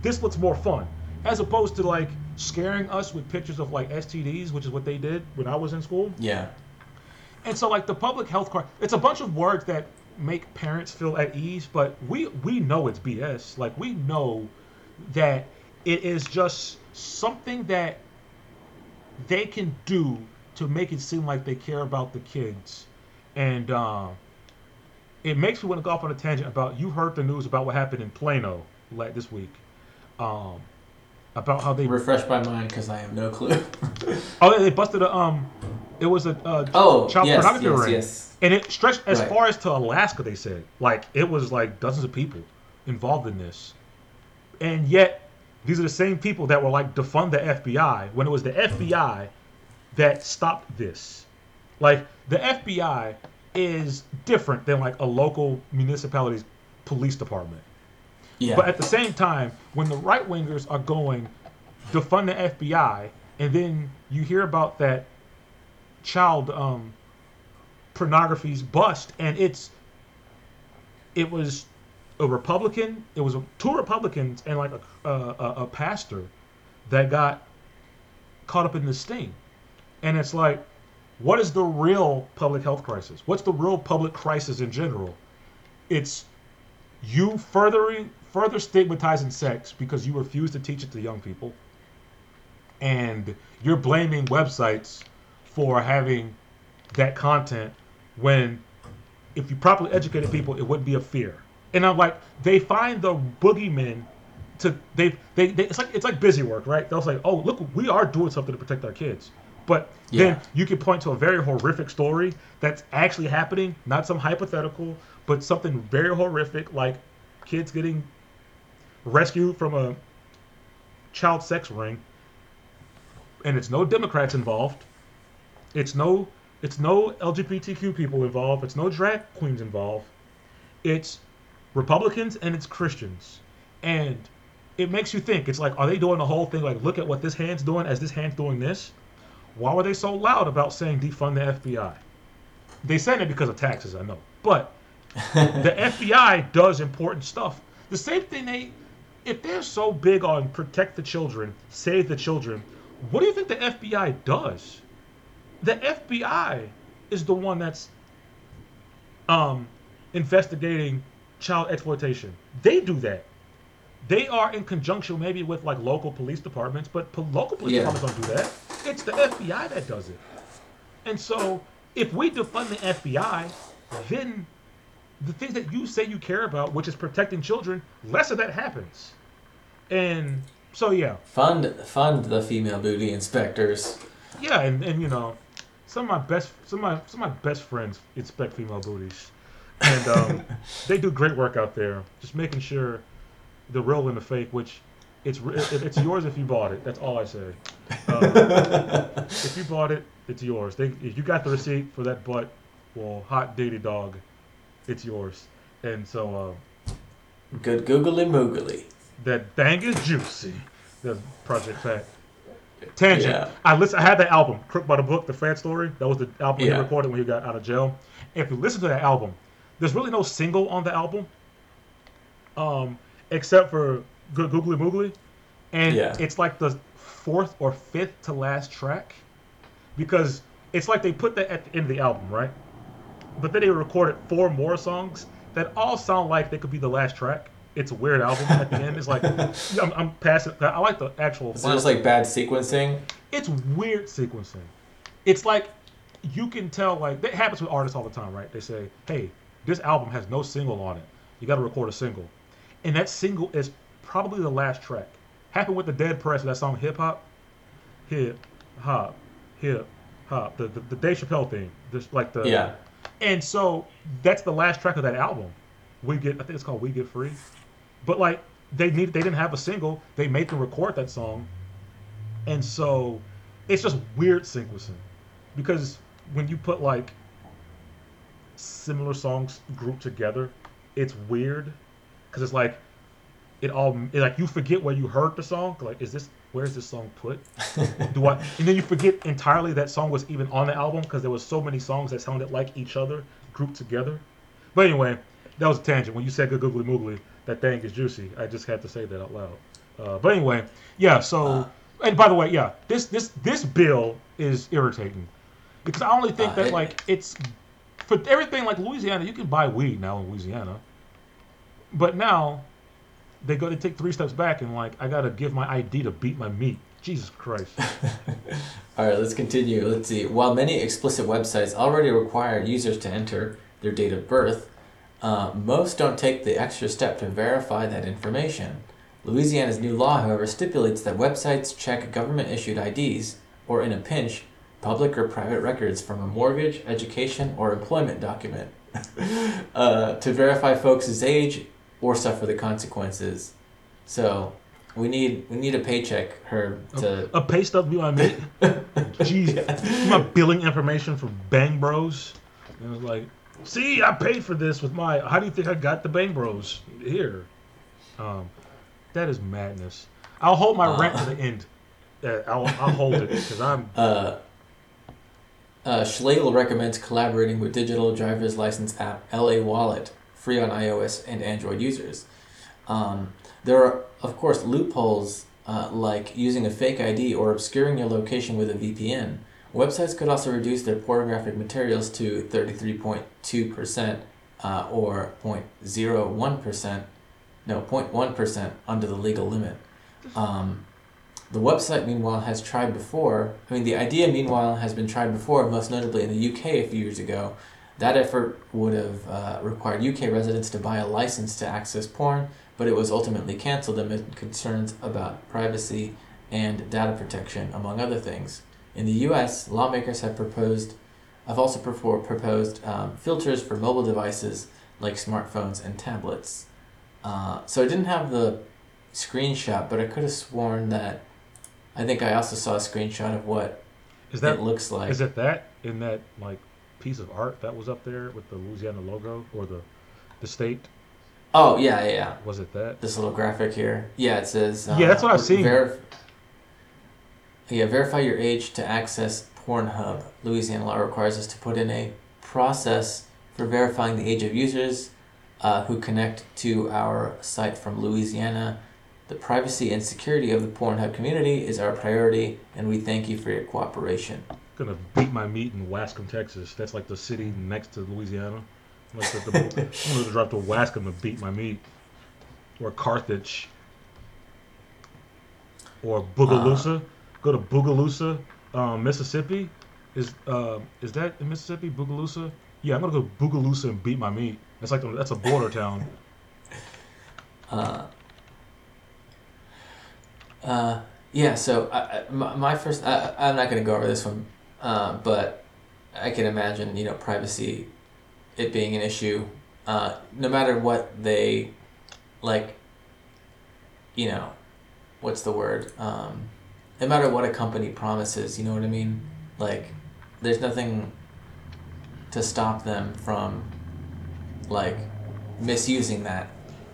this looks more fun. As opposed to like scaring us with pictures of like S T Ds, which is what they did when I was in school. Yeah. And so like the public health crisis, it's a bunch of words that make parents feel at ease, but we, we know it's B S. Like we know that it is just something that they can do to make it seem like they care about the kids. And uh, it makes me want to go off on a tangent about, you heard the news about what happened in Plano like this week. Um, about how they... Refresh my mind because I have no clue. Oh, they busted a... Um, it was a, a oh, child yes, pornography yes, ring. Yes. And it stretched as right. far as to Alaska, they said. Like, it was like dozens of people involved in this. And yet... these are the same people that were like, defund the F B I, when it was the F B I that stopped this. Like, the F B I is different than like a local municipality's police department. Yeah. But at the same time, when the right-wingers are going, defund the F B I, and then you hear about that child um, pornography's bust, and it's, it was... a Republican, it was two Republicans and like a, a a pastor that got caught up in this thing. And it's like, what is the real public health crisis? What's the real public crisis in general? It's you furthering, further stigmatizing sex because you refuse to teach it to young people. And you're blaming websites for having that content when if you properly educated people, it wouldn't be a fear. And I'm like, they find the boogeymen to they, they they it's like it's like busy work, right? They'll say, oh look, we are doing something to protect our kids, but yeah. then you can point to a very horrific story that's actually happening, not some hypothetical, but something very horrific, like kids getting rescued from a child sex ring, and it's no Democrats involved, it's no it's no L G B T Q people involved, it's no drag queens involved, it's Republicans and it's Christians. And it makes you think, it's like, are they doing the whole thing like, look at what this hand's doing as this hand's doing this? Why were they so loud about saying defund the F B I? They said it because of taxes, I know, but the F B I does important stuff. The same thing, they if they're so big on protect the children, save the children, what do you think the F B I does? The F B I is the one that's um investigating child exploitation. They do that. They are in conjunction maybe with like local police departments, but po- local police yeah. departments don't do that. It's the F B I that does it. And so if we defund the F B I, then the things that you say you care about, which is protecting children, less of that happens. And so yeah. Fund fund the female booty inspectors. Yeah, and, and you know, some of my best some of my some of my best friends inspect female booties. And um, they do great work out there, just making sure the real and the fake, which it's it's yours if you bought it. That's all I say. Um, if you bought it, it's yours. They, if you got the receipt for that butt, well, hot, dainty dog, it's yours. And so um, Good Googly Moogly. That bang is juicy. That's Project Fact. Tangent. Yeah. I listen. I had that album, Crook by the Book, The Fad Story. That was the album yeah. he recorded when he got out of jail. If you listen to that album, there's really no single on the album, um, except for Good Googly Moogly. And yeah. it's like the fourth or fifth to last track, because it's like they put that at the end of the album, right? But then they recorded four more songs that all sound like they could be the last track. It's a weird album at the end. It's like, I'm, I'm passing. I like the actual. So it's like bad sequencing? It's weird sequencing. It's like, you can tell, like, that happens with artists all the time, right? They say, hey, this album has no single on it. You got to record a single. And that single is probably the last track. Happened with the Dead Press, that song Hip Hop. Hip Hop. Hip Hop. The, the, the Dave Chappelle thing. Just like the. Yeah. And so that's the last track of that album. We get, I think it's called We Get Free. But like they need, they didn't have a single. They made them record that song, and so it's just weird sequencing, because when you put like similar songs grouped together, it's weird, because it's like it all it like you forget where you heard the song. Like, is this where is this song put? Do I? And then you forget entirely that song was even on the album, because there was so many songs that sounded like each other grouped together. But anyway. That was a tangent. When you said good googly moogly, that thing is juicy. I just had to say that out loud. Uh, but anyway, yeah, so... Uh, and by the way, yeah, this this this bill is irritating. Because I only think uh, that, it, like, it's... For everything, like, Louisiana, you can buy weed now in Louisiana. But now, they go to take three steps back and, like, I gotta give my I D to beat my meat. Jesus Christ. All right, let's continue. Let's see. While many explicit websites already require users to enter their date of birth... Uh, most don't take the extra step to verify that information. Louisiana's new law, however, stipulates that websites check government-issued I Ds, or in a pinch, public or private records from a mortgage, education, or employment document uh, to verify folks' age or suffer the consequences. So we need we need a paycheck, Herb. To... A, a pay stub, you know what I mean? Jeez, yeah. My billing information from Bang Bros. It was like... See, I paid for this with my... How do you think I got the Bang Bros here? Um, that is madness. I'll hold my uh, rant to the end. Uh, I'll, I'll hold it because I'm... Uh, uh, Schlegel recommends collaborating with digital driver's license app L A Wallet, free on iOS and Android users. Um, there are, of course, loopholes uh, like using a fake I D or obscuring your location with a V P N. Websites could also reduce their pornographic materials to thirty-three point two percent uh, or zero point zero one percent, no, zero point one percent under the legal limit. Um, the website, meanwhile, has tried before, I mean, the idea, meanwhile, has been tried before, most notably in the U K a few years ago. That effort would have uh, required U K residents to buy a license to access porn, but it was ultimately cancelled amid concerns about privacy and data protection, among other things. In the U S, lawmakers have proposed, have also proposed um, filters for mobile devices like smartphones and tablets. Uh, so I didn't have the screenshot, but I could have sworn that I think I also saw a screenshot of what is that, it looks like. Is it that in that like piece of art that was up there with the Louisiana logo or the the state? Oh yeah, yeah. Was it that? This little graphic here. Yeah, it says. Uh, yeah, that's what I've seen. Verif- Yeah, verify your age to access Pornhub. Louisiana law requires us to put in a process for verifying the age of users uh, who connect to our site from Louisiana. The privacy and security of the Pornhub community is our priority, and we thank you for your cooperation. I'm gonna beat my meat in Wascom, Texas. That's like the city next to Louisiana. I'm gonna, the, I'm gonna drop to Wascom to beat my meat, or Carthage, or Bogalusa. Uh, Go to Bogalusa, um, Mississippi. Is uh, is that in Mississippi? Bogalusa? Yeah, I'm gonna go to Bogalusa and beat my meat. That's like the, that's a border town. Uh. Uh. Yeah. So I, my, my first. I, I'm not gonna go over this one, uh, but I can imagine you know privacy, it being an issue, uh, no matter what they, like. You know, what's the word? Um, No matter what a company promises, you know what I mean? Like, there's nothing to stop them from, like, misusing that.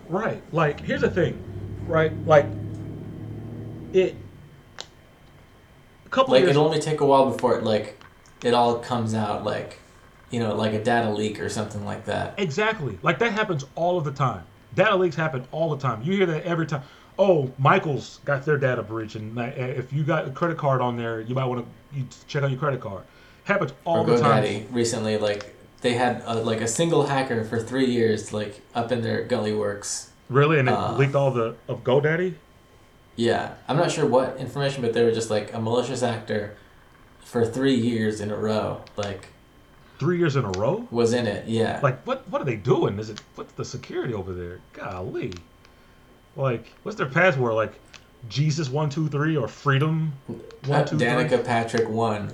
Right. Like, here's the thing, right? Like, it. A couple like, years it'll ago, only take a while before it, like, it all comes out, like, you know, like a data leak or something like that. Exactly. Like, that happens all of the time. Data leaks happen all the time. You hear that every time. Oh, Michael's got their data breach, and if you got a credit card on there, you might want to you check on your credit card. Happens all the time. Or GoDaddy recently, like, they had a, like a single hacker for three years, like up in their Gully Works. Really, and it uh, leaked all the of GoDaddy. Yeah, I'm not sure what information, but they were just like a malicious actor for three years in a row, like. Three years in a row? Was in it, yeah. Like, what What are they doing? Is it What's the security over there? Golly. Like, what's their password? Like, Jesus one two three or Freedom one two three? Danica Patrick one.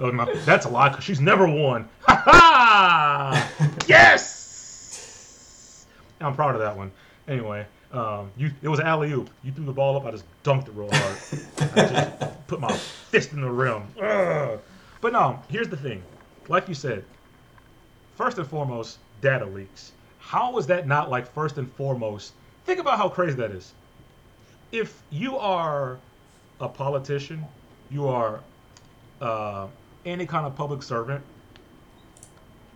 Oh, no, that's a lie, because she's never won. Ha ha! Yes! I'm proud of that one. Alley-oop. Um, you, it was alley-oop. You threw the ball up, I just dunked it real hard. I just put my fist in the rim. Ugh. But no, here's the thing. Like you said, first and foremost, data leaks. How is that not like first and foremost? Think about how crazy that is. If you are a politician, you are uh, any kind of public servant,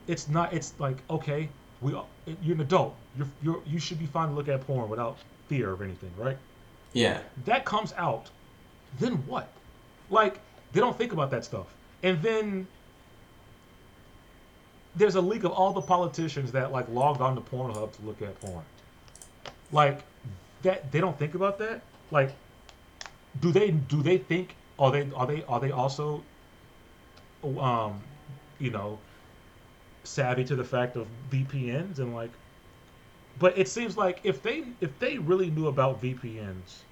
it's not. It's like, okay, we. You're an adult. You're, you're, you should be fine to look at porn without fear of anything, right? Yeah. That comes out. Then what? Like, they don't think about that stuff. And then... there's a leak of all the politicians that like logged on to Pornhub to look at porn. Like, that they don't think about that. Like, do they? Do they think? Are they? Are they? Are they also, um, you know, savvy to the fact of V P Ns and like? But it seems like if they if they really knew about V P Ns,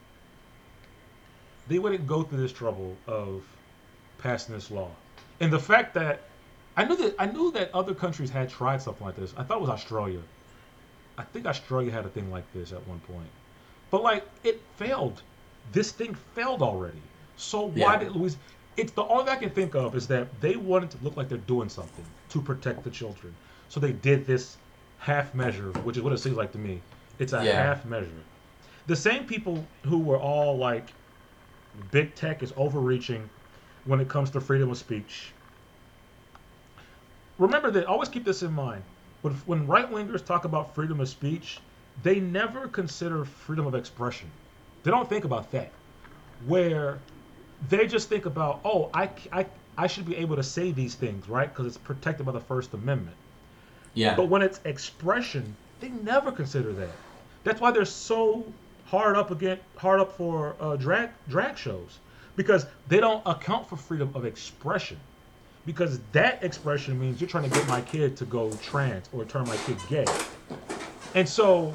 they wouldn't go through this trouble of passing this law, and the fact that. I knew that I knew that other countries had tried something like this. I thought it was Australia. I think Australia had a thing like this at one point. But like it failed. This thing failed already. So why yeah. did Louisiana? It's the only thing I can think of is that they wanted to look like they're doing something to protect the children. So they did this half measure, which is what it seems like to me. It's a yeah. half measure. The same people who were all like, big tech is overreaching when it comes to freedom of speech. Remember that. Always keep this in mind. When, when right-wingers talk about freedom of speech, they never consider freedom of expression. They don't think about that. Where they just think about, oh, I, I, I should be able to say these things, right? Because it's protected by the First Amendment. Yeah. But when it's expression, they never consider that. That's why they're so hard up against, hard up for uh, drag drag shows, because they don't account for freedom of expression. Because that expression means you're trying to get my kid to go trans or turn my kid gay. And so,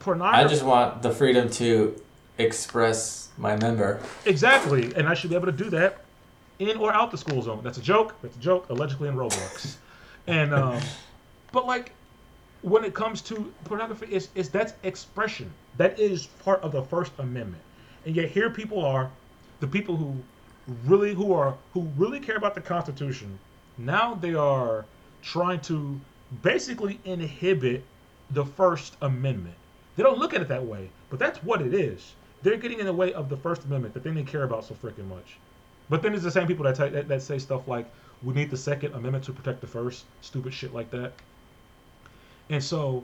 pornography... I just want the freedom to express my member. Exactly. And I should be able to do that in or out the school zone. That's a joke. That's a joke. Allegedly in Roblox. and um, But, like, when it comes to pornography, it's, it's, that's expression. That is part of the First Amendment. And yet here people are, the people who... really who are who really care about the Constitution, now they are trying to basically inhibit the First Amendment. They don't look at it that way, but that's what it is. They're getting in the way of the First Amendment, the thing they care about so freaking much. But then there's the same people that, t- that that say stuff like, we need the Second Amendment to protect the First, stupid shit like that. And so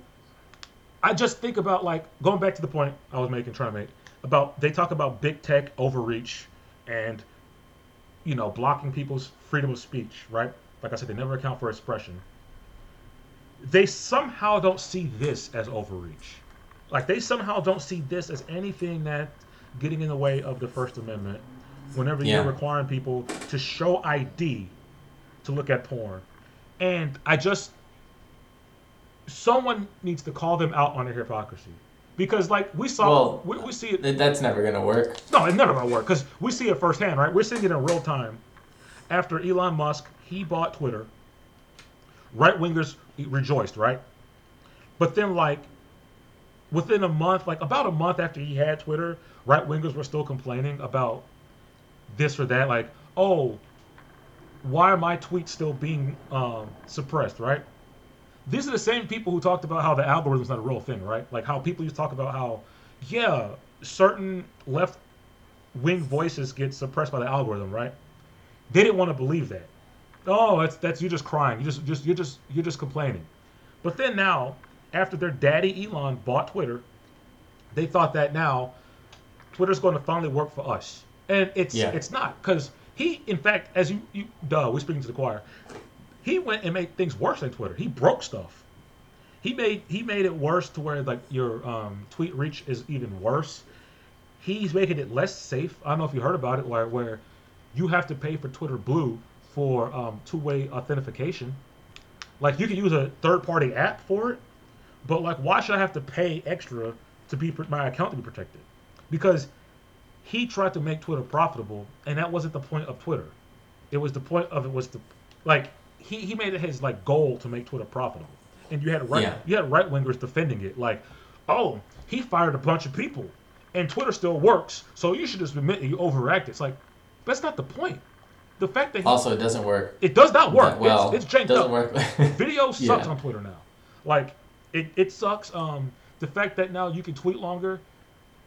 I just think about, like, going back to the point I was making, trying to make, about they talk about big tech overreach and you know, blocking people's freedom of speech, right? Like I said, they never account for expression. They somehow don't see this as overreach. Like, they somehow don't see this as anything that's getting in the way of the First Amendment whenever yeah. you're requiring people to show I D to look at porn. And I just... someone needs to call them out on their hypocrisy. Because, like, we saw, well, we, we see it. That's never going to work. No, it's never going to work because we see it firsthand, right? We're seeing it in real time. After Elon Musk, he bought Twitter. Right-wingers rejoiced, right? But then, like, within a month, like, about a month after he had Twitter, right-wingers were still complaining about this or that. Like, oh, why are my tweets still being um, suppressed, right? These are the same people who talked about how the algorithm's not a real thing, right? Like how people used to talk about how, yeah, certain left-wing voices get suppressed by the algorithm, right? They didn't want to believe that. Oh, that's that's you just crying. You just just you're just you're just complaining. But then now, after their daddy Elon bought Twitter, they thought that now Twitter's going to finally work for us, and it's yeah. it's not, because he, in fact, as you you duh, we're speaking to the choir. He went and made things worse than Twitter. He broke stuff. He made he made it worse to where like your um, tweet reach is even worse. He's making it less safe. I don't know if you heard about it, where where you have to pay for Twitter Blue for um, two-way authentication. Like you can use a third-party app for it, but like why should I have to pay extra to be my account to be protected? Because he tried to make Twitter profitable, and that wasn't the point of Twitter. It was the point of it was the like. He, he made it his like goal to make Twitter profitable, and you had right yeah. you had right wingers defending it like, oh, he fired a bunch of people, and Twitter still works, so you should just admit you overreacted. It's like that's not the point. The fact that he, also it doesn't work. It does not work. That, well, it's, it's janked doesn't up. Work. Video sucks yeah. on Twitter now. Like it, it sucks. Um, the fact that now you can tweet longer,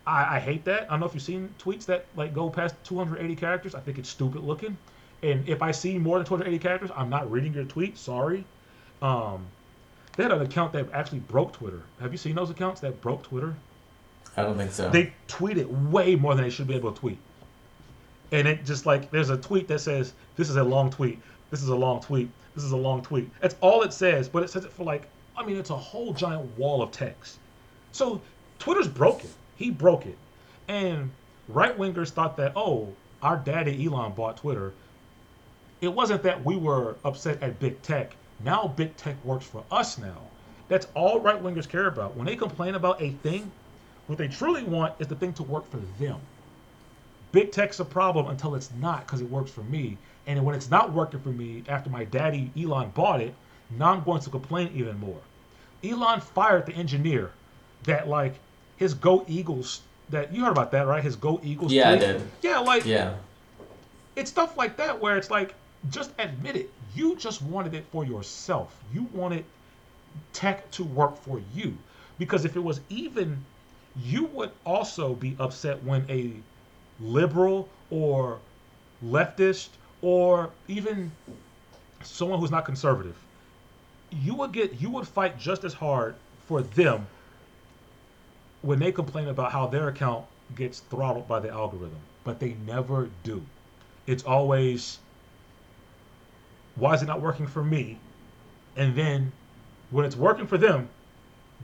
I, I hate that. I don't know if you've seen tweets that like go past two hundred eighty characters. I think it's stupid looking. And if I see more than two hundred eighty characters, I'm not reading your tweet. Sorry. Um, they had an account that actually broke Twitter. Have you seen those accounts that broke Twitter? I don't think so. They tweeted way more than they should be able to tweet. And it just like, there's a tweet that says, this is a long tweet. This is a long tweet. This is a long tweet. That's all it says, but it says it for like, I mean, it's a whole giant wall of text. So Twitter's broken. He broke it. And right-wingers thought that, oh, our daddy Elon bought Twitter. It wasn't that we were upset at big tech. Now big tech works for us now. That's all right-wingers care about. When they complain about a thing, what they truly want is the thing to work for them. Big tech's a problem until it's not, because it works for me. And when it's not working for me, after my daddy Elon bought it, now I'm going to complain even more. Elon fired the engineer that, like, his Go Eagles, that you heard about that, right? His Go Eagles. Yeah, tweet. I did. Yeah, like, yeah. It's stuff like that where it's like, just admit it. You just wanted it for yourself. You wanted tech to work for you. Because if it was even, you would also be upset when a liberal or leftist or even someone who's not conservative, you would get, you would fight just as hard for them when they complain about how their account gets throttled by the algorithm. But they never do. It's always, why is it not working for me? And then when it's working for them,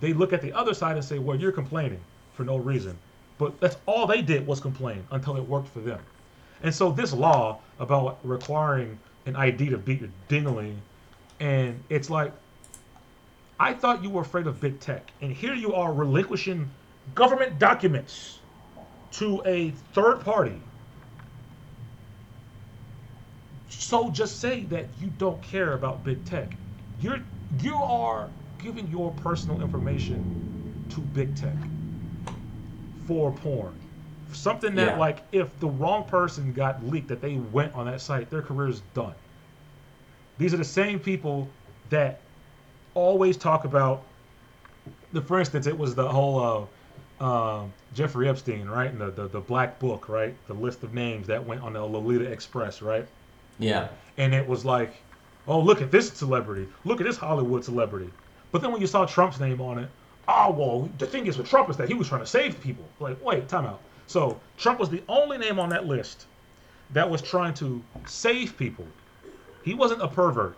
they look at the other side and say, well, you're complaining for no reason. But that's all they did was complain until it worked for them. And so this law about requiring an I D to beat your ding-a-ling, and it's like, I thought you were afraid of big tech, and here you are relinquishing government documents to a third party. So just say that you don't care about big tech. You're you are giving your personal information to big tech for porn. Something that yeah. like if the wrong person got leaked that they went on that site, their career's done. These are the same people that always talk about the for instance, it was the whole uh, uh, Jeffrey Epstein, right? And the, the the black book, right? The list of names that went on the Lolita Express, right? Yeah. And it was like, oh, look at this celebrity. Look at this Hollywood celebrity. But then when you saw Trump's name on it, oh, well, the thing is with Trump is that he was trying to save people. Like, wait, time out. So Trump was the only name on that list that was trying to save people. He wasn't a pervert.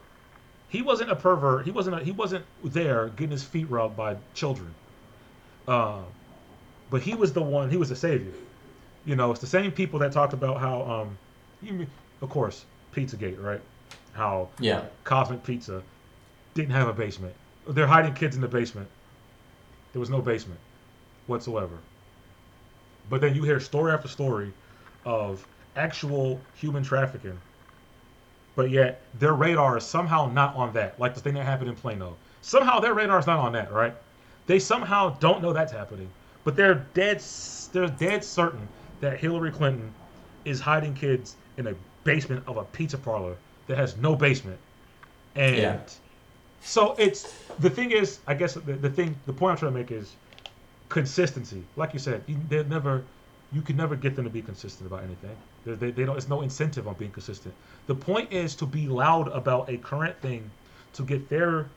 He wasn't a pervert. He wasn't a, he wasn't there getting his feet rubbed by children. Uh, but he was the one, he was the savior. You know, it's the same people that talked about how, um, you, of course, Pizzagate, right? How yeah. Cosmic Pizza didn't have a basement. They're hiding kids in the basement. There was no basement whatsoever. But then you hear story after story of actual human trafficking. But yet their radar is somehow not on that. Like the thing that happened in Plano. Somehow their radar is not on that, right? They somehow don't know that's happening. But they're dead, they're dead certain that Hillary Clinton is hiding kids in a basement of a pizza parlor that has no basement, and yeah. So it's the thing is, I guess the, the thing, the point I'm trying to make is consistency. Like you said, they never, you can never get them to be consistent about anything. They, they, they don't. There's no incentive on being consistent. The point is to be loud about a current thing to get their,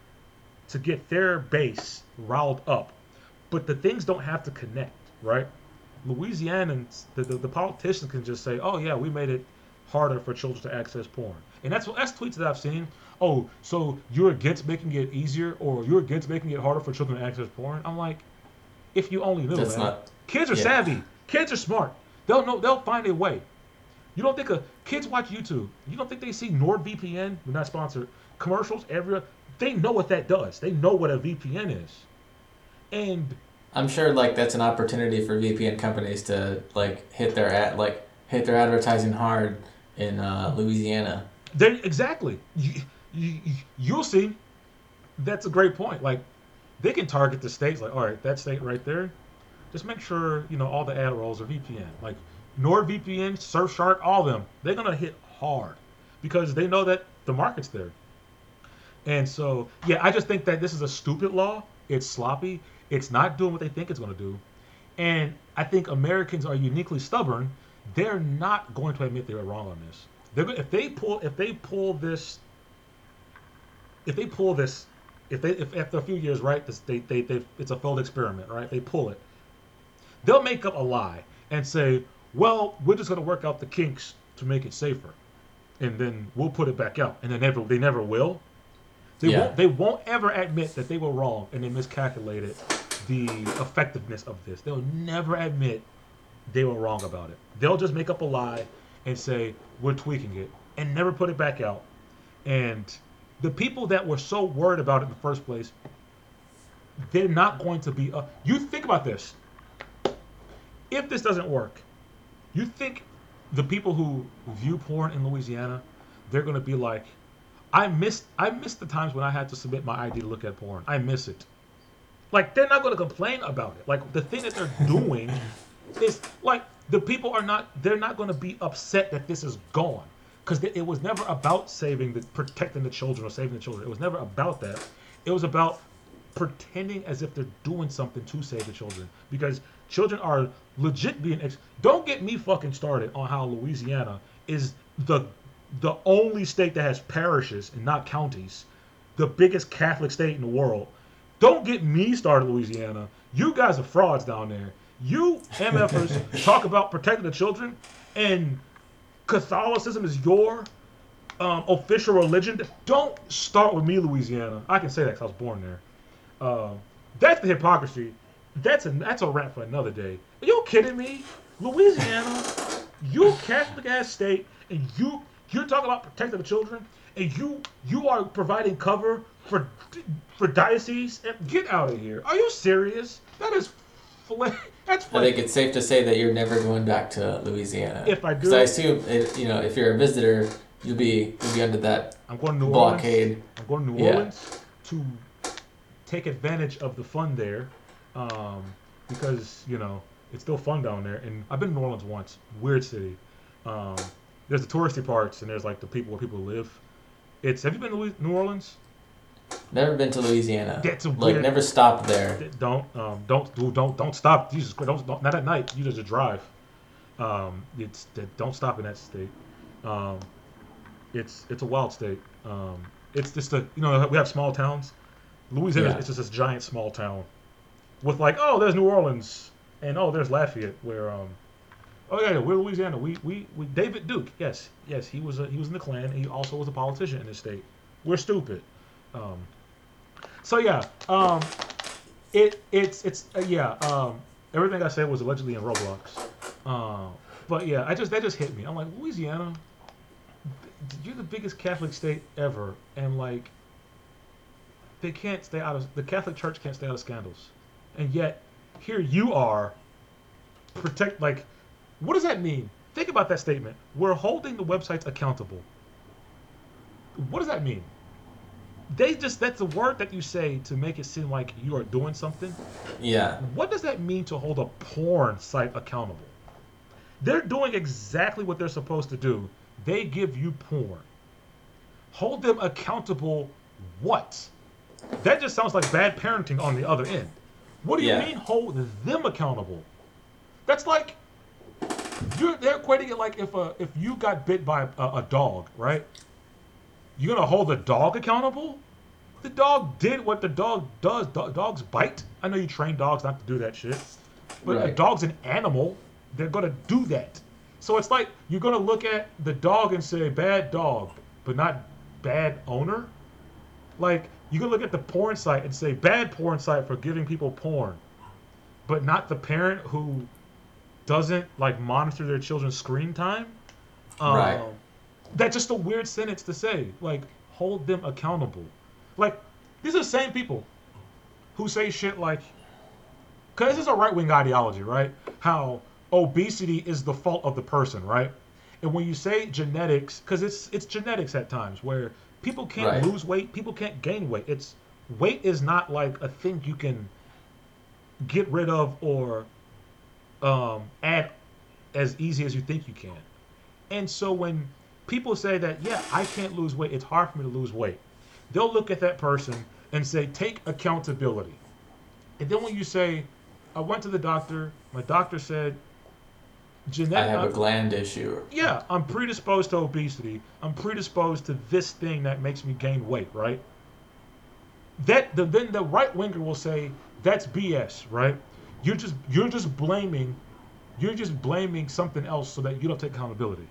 to get their base riled up. But the things don't have to connect, right? Louisianans, the, the, the politicians can just say, oh yeah, we made it harder for children to access porn. And that's what, that's tweets that I've seen. Oh, so you're against making it easier, or you're against making it harder for children to access porn? I'm like, if you only knew, that's man. Not, kids are yeah. savvy. Kids are smart. They'll know. They'll find a way. You don't think a kids watch YouTube? You don't think they see NordVPN? We're not sponsored. Commercials everywhere. They know what that does. They know what a V P N is. And I'm sure like that's an opportunity for V P N companies to like hit their ad, like hit their advertising hard in uh, Louisiana. There, exactly. You, you, you'll see. That's a great point. Like they can target the states. Like, all right, that state right there. Just make sure you know all the ad rolls are V P N. Like NordVPN, Surfshark, all of them. They're gonna hit hard because they know that the market's there. And so, yeah, I just think that this is a stupid law. It's sloppy. It's not doing what they think it's going to do. And I think Americans are uniquely stubborn. They're not going to admit they were wrong on this. They're, if they pull, if they pull this, if they pull this, if they, if after a few years, right, this, they, they, they, it's a failed experiment, right? They pull it. They'll make up a lie and say, well, we're just going to work out the kinks to make it safer. And then we'll put it back out. And they never, they never will. They, yeah. won't, they won't ever admit that they were wrong and they miscalculated the effectiveness of this. They'll never admit they were wrong about it. They'll just make up a lie and say, we're tweaking it, and never put it back out. And the people that were so worried about it in the first place, they're not going to be... Uh, you think about this. If this doesn't work, you think the people who view porn in Louisiana, they're going to be like... I missed I missed the times when I had to submit my I D to look at porn. I miss it. Like, they're not going to complain about it. Like, the thing that they're doing is, like, the people are not, they're not going to be upset that this is gone. Because it was never about saving, the protecting the children or saving the children. It was never about that. It was about pretending as if they're doing something to save the children. Because children are legit being, ex- don't get me fucking started on how Louisiana is the the only state that has parishes and not counties, the biggest Catholic state in the world. Don't get me started, Louisiana. You guys are frauds down there. You MFers talk about protecting the children, and Catholicism is your um, official religion. Don't start with me, Louisiana. I can say that because I was born there. Uh, that's the hypocrisy. That's a, that's a rant for another day. Are you kidding me? Louisiana, you Catholic-ass state, and you... You're talking about protecting the children, and you you are providing cover for for diocese. Get out of here! Are you serious? That is, fl- that's. Fl- I think it's safe to say that you're never going back to Louisiana. If I do, because I assume if, you know if you're a visitor, you'll be you'll be under that. I'm going to New blockade. Orleans. I'm going to New yeah. Orleans to take advantage of the fun there, um, because you know it's still fun down there. And I've been to New Orleans once. Weird city. Um, There's the touristy parts, and there's like the people where people live. It's have you been to New Orleans? Never been to Louisiana. That's a weird, like never stopped there. Don't um, don't do don't don't stop. Jesus Christ, don't, don't not at night. You just drive. Um, it's don't stop in that state. Um, it's it's a wild state. Um, it's just a you know we have small towns. Louisiana, yeah. It's just this giant small town with like oh there's New Orleans and oh there's Lafayette where um. Oh yeah, yeah, we're Louisiana. We, we we David Duke. Yes, yes, he was a, he was in the Klan. And he also was a politician in this state. We're stupid. Um, so yeah, um, it it's it's uh, yeah. Um, everything I said was allegedly in Roblox. Um, but yeah, I just that just hit me. I'm like Louisiana, you're the biggest Catholic state ever, and like they can't stay out of the Catholic Church can't stay out of scandals, and yet here you are, protect like. What does that mean? Think about that statement. We're holding the websites accountable. What does that mean? They just, that's a word that you say to make it seem like you are doing something. Yeah. What does that mean to hold a porn site accountable? They're doing exactly what they're supposed to do. They give you porn. Hold them accountable what? That just sounds like bad parenting on the other end. What do you yeah. mean hold them accountable? That's like you're they're equating it like if a if you got bit by a, a dog, right? You're gonna hold the dog accountable? The dog did what the dog does. Do- dogs bite. I know you train dogs not to do that shit, but right. a dog's an animal. They're gonna do that. So it's like you're gonna look at the dog and say bad dog, but not bad owner. Like you can look at the porn site and say bad porn site for giving people porn, but not the parent who doesn't like monitor their children's screen time. Um, right. That's just a weird sentence to say. Like hold them accountable. Like, these are the same people who say shit like, because this is a right-wing ideology, right? How obesity is the fault of the person, right? And when you say genetics, because it's it's genetics at times where people can't right. lose weight, people can't gain weight. It's weight is not like a thing you can get rid of or um, add as easy as you think you can. And so when people say that, yeah, I can't lose weight, it's hard for me to lose weight. They'll look at that person and say, take accountability. And then when you say, I went to the doctor, my doctor said, Jeanette, I have I'm, a gland issue. Yeah, I'm predisposed to obesity. I'm predisposed to this thing that makes me gain weight, right? That the, Then the right-winger will say, that's B S, right? You're just you're just blaming, you're just blaming something else so that you don't take accountability.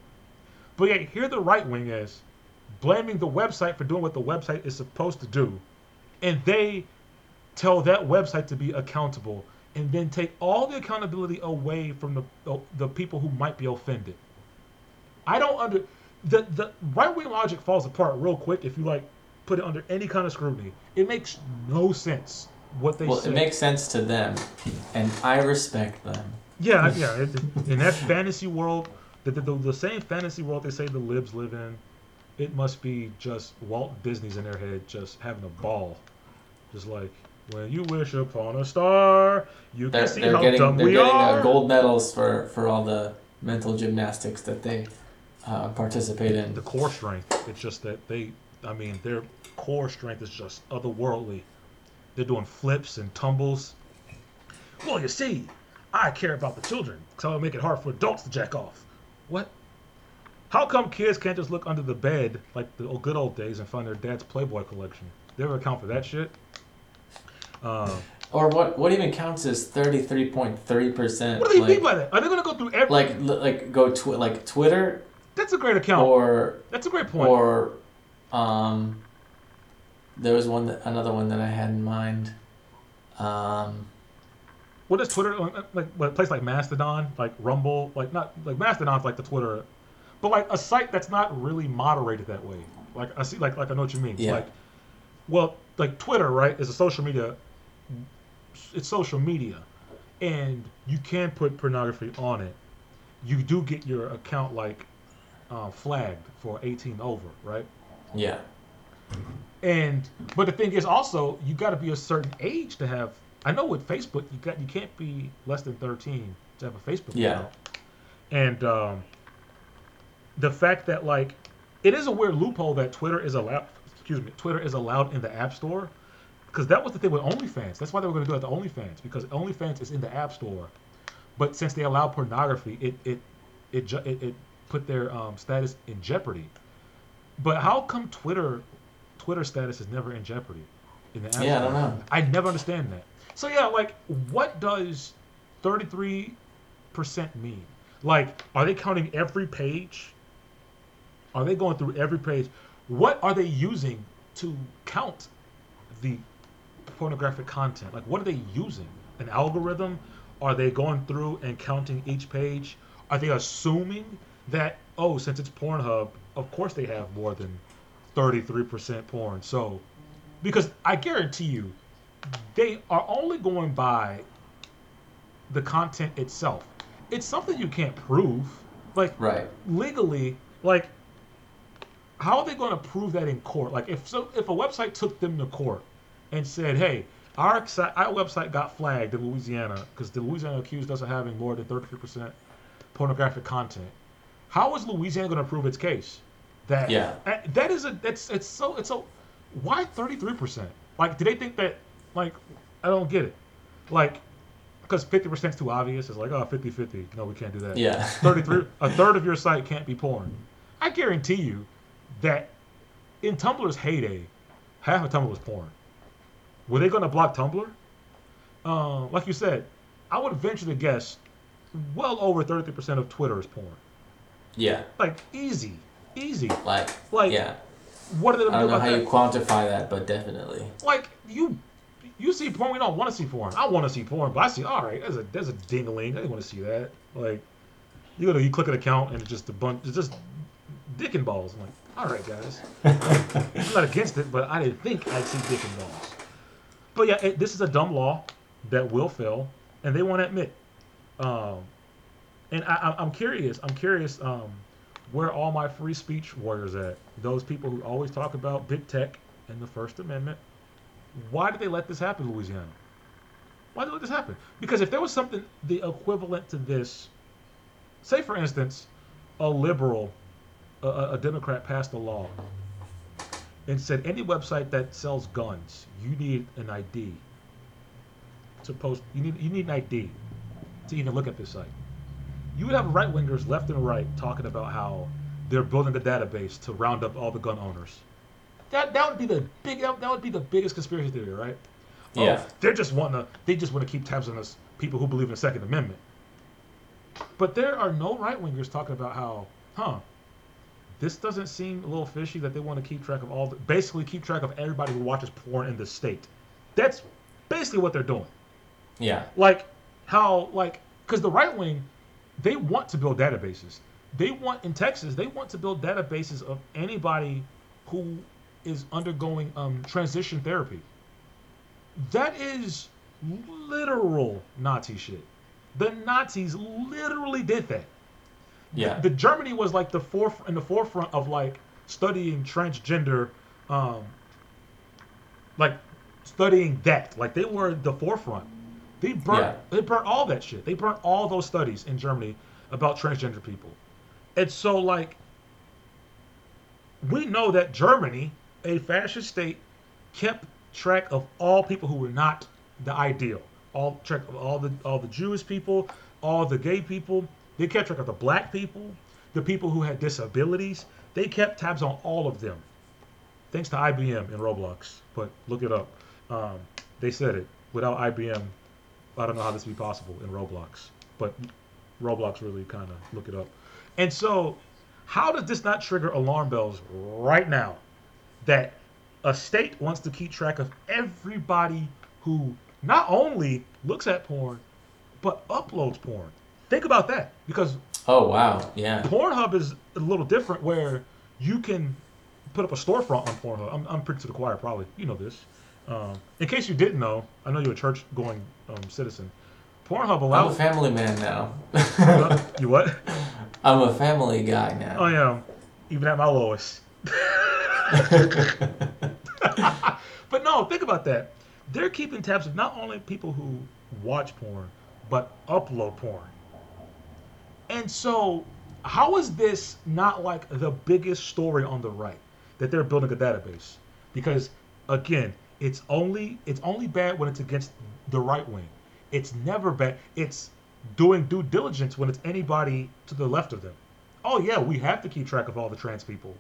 But yet, here the right-wing is, blaming the website for doing what the website is supposed to do, and they tell that website to be accountable and then take all the accountability away from the the people who might be offended. I don't under the the right-wing logic falls apart real quick if you like put it under any kind of scrutiny. It makes no sense what they well, say. Well, it makes sense to them, and I respect them. Yeah, yeah. In that fantasy world, the, the, the same fantasy world they say the libs live in, it must be just Walt Disney's in their head just having a ball. Just like, when you wish upon a star, you they're, can see how getting, dumb we are. They're getting uh, gold medals for, for all the mental gymnastics that they uh, participate in. The core strength. It's just that they, I mean, their core strength is just otherworldly. They're doing flips and tumbles. Well, you see, I care about the children, so I make it hard for adults to jack off. What? How come kids can't just look under the bed like the good old days and find their dad's Playboy collection? They ever account for that shit? Uh, or what What even counts as thirty-three point three percent? What do they like, mean by that? Are they going to go through every... Like, like go tw- like Twitter? That's a great account. Or... That's a great point. Or... um, There was one that, another one that I had in mind. Um... What is Twitter... Like, like a place like Mastodon? Like Rumble? Like not... Like Mastodon's like the Twitter... But like a site that's not really moderated that way, like I see, like like I know what you mean. Yeah. Like, well, like Twitter, right, is a social media. It's social media, and you can put pornography on it. You do get your account like uh, flagged for eighteen over, right? Yeah. And but the thing is also you got to be a certain age to have. I know with Facebook you got you can't be less than thirteen to have a Facebook yeah. account. And. Um, The fact that like it is a weird loophole that Twitter is allowed. Excuse me, Twitter is allowed in the App Store, because that was the thing with OnlyFans. That's why they were going to do it to OnlyFans, because OnlyFans is in the App Store, but since they allow pornography, it it it it, it put their um, status in jeopardy. But how come Twitter Twitter status is never in jeopardy in the App yeah, Store? Yeah, I don't know. I never understand that. So yeah, like what does thirty-three percent mean? Like, are they counting every page? Are they going through every page? What are they using to count the pornographic content? Like, what are they using? An algorithm? Are they going through and counting each page? Are they assuming that, oh, since it's Pornhub, of course they have more than thirty-three percent porn. So, because I guarantee you, they are only going by the content itself. It's something you can't prove. Like, right. legally, like... How are they going to prove that in court? Like, if so, if a website took them to court and said, hey, our, our website got flagged in Louisiana because the Louisiana accused us of having more than thirty-three percent pornographic content, how is Louisiana going to prove its case? That, yeah. That is a... That's, it's so... It's so why thirty-three percent? Like, do they think that, like, I don't get it. Like, because fifty percent is too obvious. It's like, oh, fifty-fifty. No, we can't do that. Yeah. thirty-three A third of your site can't be porn. I guarantee you that in Tumblr's heyday, half of Tumblr was porn. Were they going to block Tumblr? Uh, like you said, I would venture to guess well over thirty-three percent of Twitter is porn. Yeah. Like, easy. Easy. Like, like yeah. What are they gonna I don't do know about how that? You quantify that, but definitely. Like, you you see porn, we don't want to see porn. I want to see porn, but I see, all right, there's a, there's a ding-a-ling. I didn't want to see that. Like, you go to, you click an account, and it's just a bunch, it's just dick and balls. I'm like, all right, guys. I'm not against it, but I didn't think I'd see dick and balls. But yeah, it, this is a dumb law that will fail, and they won't admit. Um, and I, I'm curious. I'm curious um, where all my free speech warriors at. Those people who always talk about big tech and the First Amendment. Why did they let this happen, Louisiana? Why did they let this happen? Because if there was something the equivalent to this, say for instance, a liberal, a, a Democrat passed a law and said any website that sells guns, you need an I D to post. You need you need an I D to even look at this site. You would have right-wingers left and right talking about how they're building a database to round up all the gun owners. That that would be the big that would be the biggest conspiracy theory, right? Yeah. Oh, they're just wanting to they just want to keep tabs on us people who believe in the Second Amendment. But there are no right-wingers talking about how, huh? This doesn't seem a little fishy that they want to keep track of all the, basically keep track of everybody who watches porn in the state. That's basically what they're doing. Yeah. Like how like because the right wing. They want to build databases. They want, in Texas, they want to build databases of anybody who is undergoing um, transition therapy. That is literal Nazi shit. The Nazis literally did that. Yeah. The, the Germany was like the foref- in the forefront of like studying transgender, um, like studying that. Like they were the forefront. They burnt, yeah. they burnt all that shit. They burnt all those studies in Germany about transgender people. And so, like, we know that Germany, a fascist state, kept track of all people who were not the ideal. All track of all the all the Jewish people, all the gay people. They kept track of the black people, the people who had disabilities. They kept tabs on all of them. Thanks to I B M and Roblox. But look it up. Um, they said it. Without I B M... I don't know how this would be possible in Roblox, but Roblox really kind of look it up. And so how does this not trigger alarm bells right now that a state wants to keep track of everybody who not only looks at porn, but uploads porn? Think about that because oh wow, yeah. Pornhub is a little different where you can put up a storefront on Pornhub. I'm, I'm preaching to the choir probably. You know this. Um, in case you didn't know, I know you're a church-going um, citizen. Pornhub allows... I'm a family man now. You what? I'm a family guy now. I am. Even at my lowest. But no, think about that. They're keeping tabs of not only people who watch porn, but upload porn. And so, how is this not like the biggest story on the right? That they're building a database? Because, again... It's only it's only bad when it's against the right wing. It's never bad. It's doing due diligence when it's anybody to the left of them. Oh, yeah, we have to keep track of all the trans people.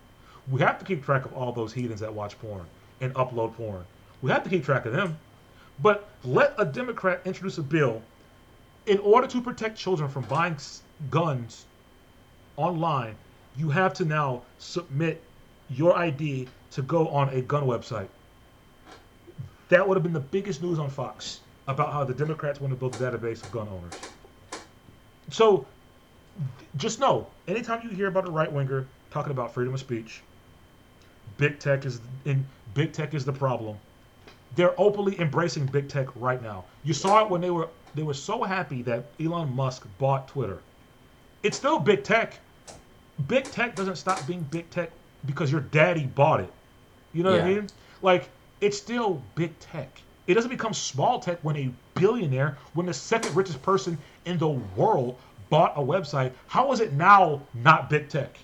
We have to keep track of all those heathens that watch porn and upload porn. We have to keep track of them. But let a Democrat introduce a bill in order to protect children from buying guns online. You have to now submit your I D to go on a gun website. That would have been the biggest news on Fox about how the Democrats want to build a database of gun owners. So just know, anytime you hear about a right-winger talking about freedom of speech, big tech is in, big tech is the problem. They're openly embracing big tech right now. You saw it when they were they were so happy that Elon Musk bought Twitter. It's still big tech. Big tech doesn't stop being big tech because your daddy bought it. You know yeah. what I mean? Like... It's still big tech. It doesn't become small tech when a billionaire, when the second richest person in the world bought a website. How is it now not big tech?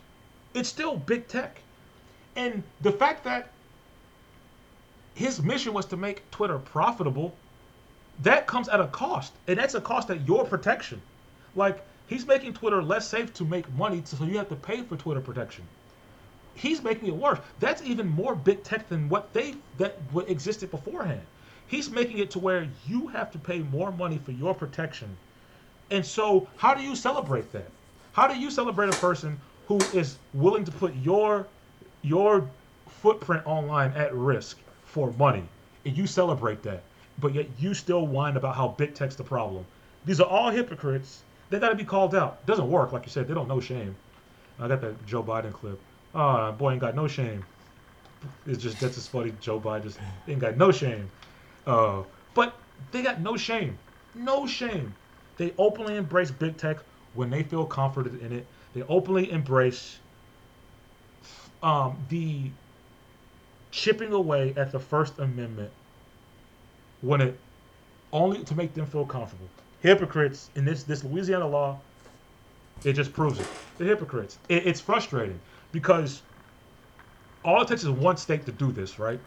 It's still big tech. And the fact that his mission was to make Twitter profitable. That comes at a cost, and that's a cost at your protection. Like, he's making Twitter less safe to make money, so you have to pay for Twitter protection. He's making it worse. That's even more big tech than what they that what existed beforehand. He's making it to where you have to pay more money for your protection. And so how do you celebrate that? How do you celebrate a person who is willing to put your your footprint online at risk for money? And you celebrate that, but yet you still whine about how big tech's the problem. These are all hypocrites. They gotta be called out. Doesn't work, like you said. They don't know shame. I got that Joe Biden clip. Oh, boy, ain't got no shame. It's just, that's just funny. Joe Biden just ain't got no shame. Uh, but they got no shame. No shame. They openly embrace big tech when they feel comforted in it. They openly embrace um, the chipping away at the First Amendment when it only to make them feel comfortable. Hypocrites in this this Louisiana law, it just proves it. They're hypocrites. It, it's frustrating because all it takes is one state to do this, right?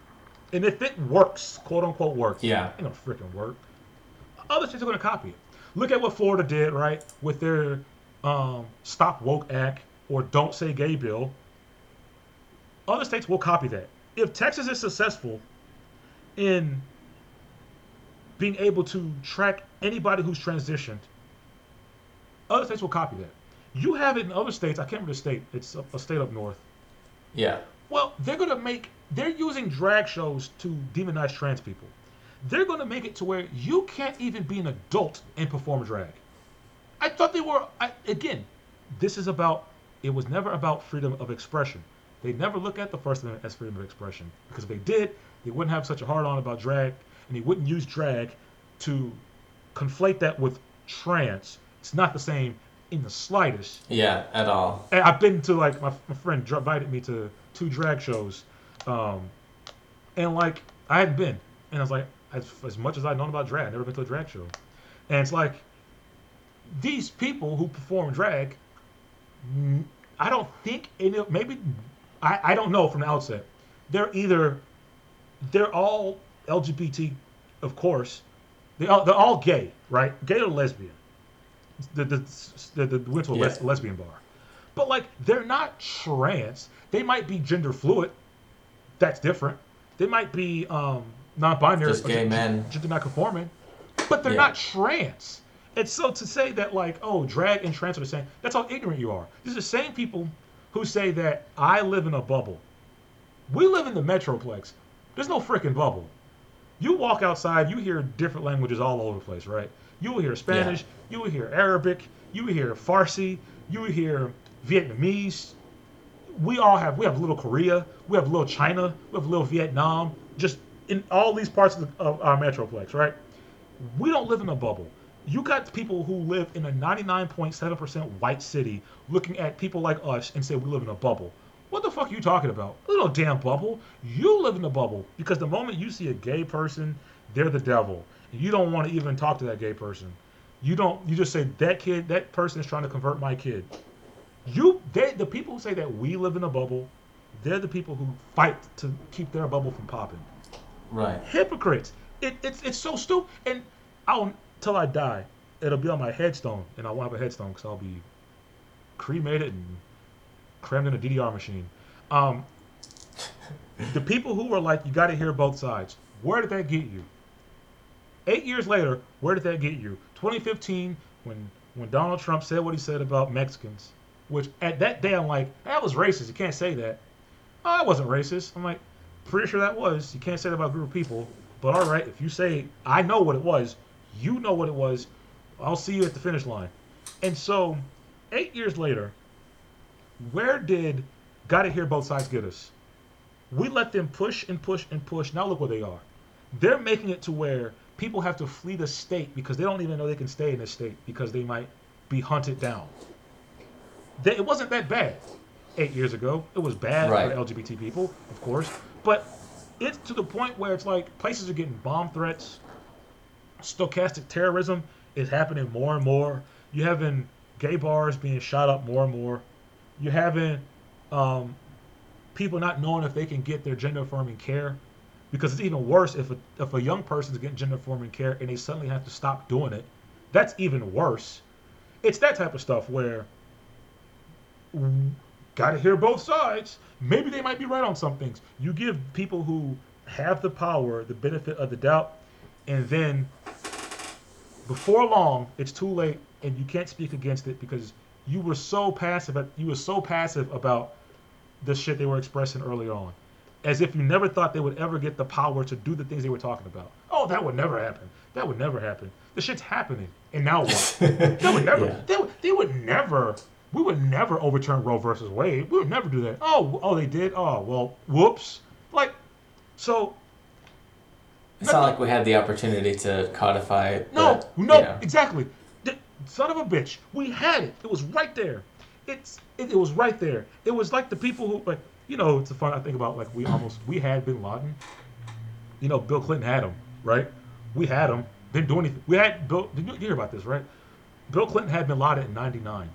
And if it works, quote unquote works, yeah, it ain't gonna freaking work. Other states are gonna copy it. Look at what Florida did, right, with their um, Stop Woke Act or Don't Say Gay bill. Other states will copy that. If Texas is successful in being able to track anybody who's transitioned, other states will copy that. You have it in other states. I can't remember the state. It's a, a state up north. Yeah. Well, they're going to make, they're using drag shows to demonize trans people. They're going to make it to where you can't even be an adult and perform drag. I thought they were, I, again, this is about, it was never about freedom of expression. They never look at the First Amendment as freedom of expression. Because if they did, they wouldn't have such a hard on about drag, and they wouldn't use drag to conflate that with trans. It's not the same in the slightest. Yeah, at all. And I've been to, like, my, my friend invited me to two drag shows, um, and, like, I hadn't been. And I was like, As, as much as I've known about drag, I've never been to a drag show. And it's like, these people who perform drag, I don't think, any, maybe, I, I don't know from the outset. They're either, they're all L G B T, of course. They all, they're all gay, right? Gay or lesbian. The, the, the, the went to a yeah. les, lesbian bar. But, like, they're not trans. They might be gender fluid. That's different. They might be, um... non-binary, just gay men, gender non-conforming, but they're yeah. not trans. And so to say that, like, oh, drag and trans are the same, that's how ignorant you are. These are the same people who say that I live in a bubble. We live in the Metroplex. There's no freaking bubble. You walk outside, you hear different languages all over the place, right? You will hear Spanish, yeah. you will hear Arabic, you will hear Farsi, you will hear Vietnamese. We all have, we have little Korea, we have little China, we have little Vietnam, just in all these parts of, the, of our Metroplex, right? We don't live in a bubble. You got people who live in a ninety-nine point seven percent white city looking at people like us and say we live in a bubble. What the fuck are you talking about? Little damn bubble. You live in a bubble because the moment you see a gay person, they're the devil. You don't want to even talk to that gay person. You don't. You just say, that kid, that person is trying to convert my kid. You, they, the people who say that we live in a bubble, they're the people who fight to keep their bubble from popping. Right. Hypocrites. It, it's it's so stupid. And I'll, till I die, it'll be on my headstone. And I won't have a headstone because I'll be cremated and crammed in a D D R machine. Um, the people who were like, you got to hear both sides. Where did that get you? Eight years later, where did that get you? twenty fifteen, when, when Donald Trump said what he said about Mexicans, which at that day I'm like, that was racist. You can't say that. Oh, I wasn't racist. I'm like, pretty sure that was. You can't say that about a group of people. But all right, if you say, I know what it was, you know what it was, I'll see you at the finish line. And so, eight years later, where did gotta hear both sides get us? We let them push and push and push. Now look where they are. They're making it to where people have to flee the state because they don't even know they can stay in the state because they might be hunted down. They, it wasn't that bad eight years ago. It was bad right. for L G B T people, of course. But it's to the point where it's like places are getting bomb threats. Stochastic terrorism is happening more and more. You're having gay bars being shot up more and more. You're having um, people not knowing if they can get their gender affirming care. Because it's even worse if a, if a young person's getting gender-forming care and they suddenly have to stop doing it. That's even worse. It's that type of stuff where, gotta hear both sides. Maybe they might be right on some things. You give people who have the power the benefit of the doubt, and then before long, it's too late, and you can't speak against it because you were so passive. You were so passive about the shit they were expressing earlier on, as if you never thought they would ever get the power to do the things they were talking about. Oh, that would never happen. That would never happen. The shit's happening, and now what? They would never. Yeah. They would. They would never. We would never overturn Roe versus Wade. We would never do that. Oh, oh, they did. Oh, well, whoops. Like, so. It's not like we had the opportunity to codify. No, but, no, you know. Exactly. The son of a bitch. We had it. It was right there. It's. It, it was right there. It was like the people who, like, you know, it's a fun. I think about like we almost we had Bin Laden. You know, Bill Clinton had him, right? We had him. Didn't do anything. We had Bill. Did you hear about this, right? Bill Clinton had Bin Laden in ninety-nine,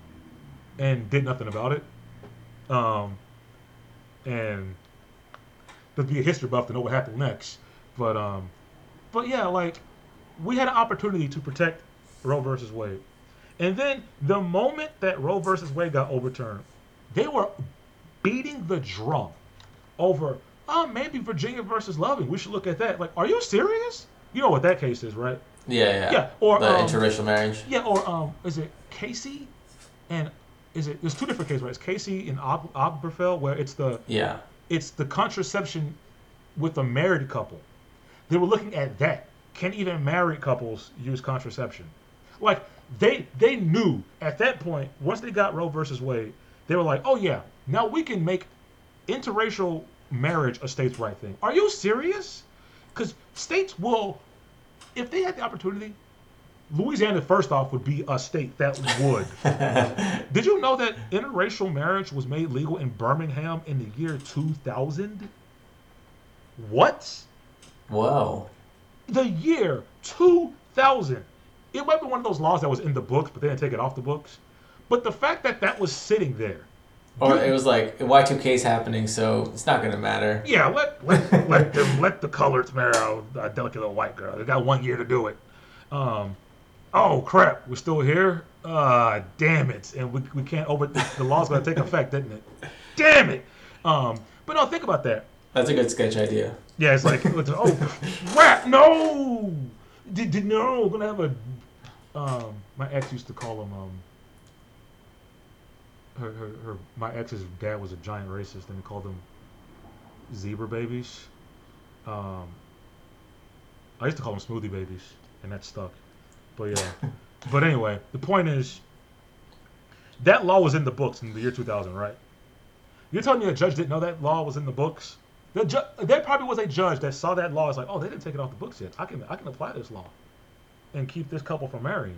and did nothing about it. Um, and there'd be a history buff to know what happened next. But um, but yeah, like we had an opportunity to protect Roe versus Wade, and then the moment that Roe versus Wade got overturned, they were beating the drum over, oh, maybe Virginia versus Loving. We should look at that. Like, are you serious? You know what that case is, right? Yeah, yeah. Yeah, or the um, interracial marriage. Yeah, or um, is it Casey? And is it? There's two different cases, right? It's Casey and Ob- Obergefell, where it's the yeah, it's the contraception with a married couple. They were looking at that. Can even married couples use contraception? Like they they knew at that point. Once they got Roe versus Wade, they were like, oh yeah, now we can make interracial marriage a states' right thing. Are you serious? Because states will, if they had the opportunity, Louisiana, first off, would be a state that would. Did you know that interracial marriage was made legal in Birmingham in the year two thousand? What? Whoa. The year two thousand. It might be one of those laws that was in the books, but they didn't take it off the books. But the fact that that was sitting there. Or dude, it was like, Y two K is happening, so it's not going to matter. Yeah, let let, let, them, let the coloreds marry a delicate little white girl. They got one year to do it. Um, oh, crap. We're still here? Uh, damn it. And we we can't over... The, the law's going to take effect, isn't it? Damn it. Um, but no, think about that. That's a good sketch idea. Yeah, it's like, oh, crap, no! Did, did, no, we're going to have a... Um, my ex used to call him... Um, Her, her, her, my ex's dad was a giant racist, and we called them zebra babies. Um, I used to call them smoothie babies, and that stuck. But yeah. But anyway, the point is, that law was in the books in the year two thousand, right? You're telling me a judge didn't know that law was in the books? The ju- there probably was a judge that saw that law. It's like, oh, they didn't take it off the books yet. I can, I can apply this law and keep this couple from marrying.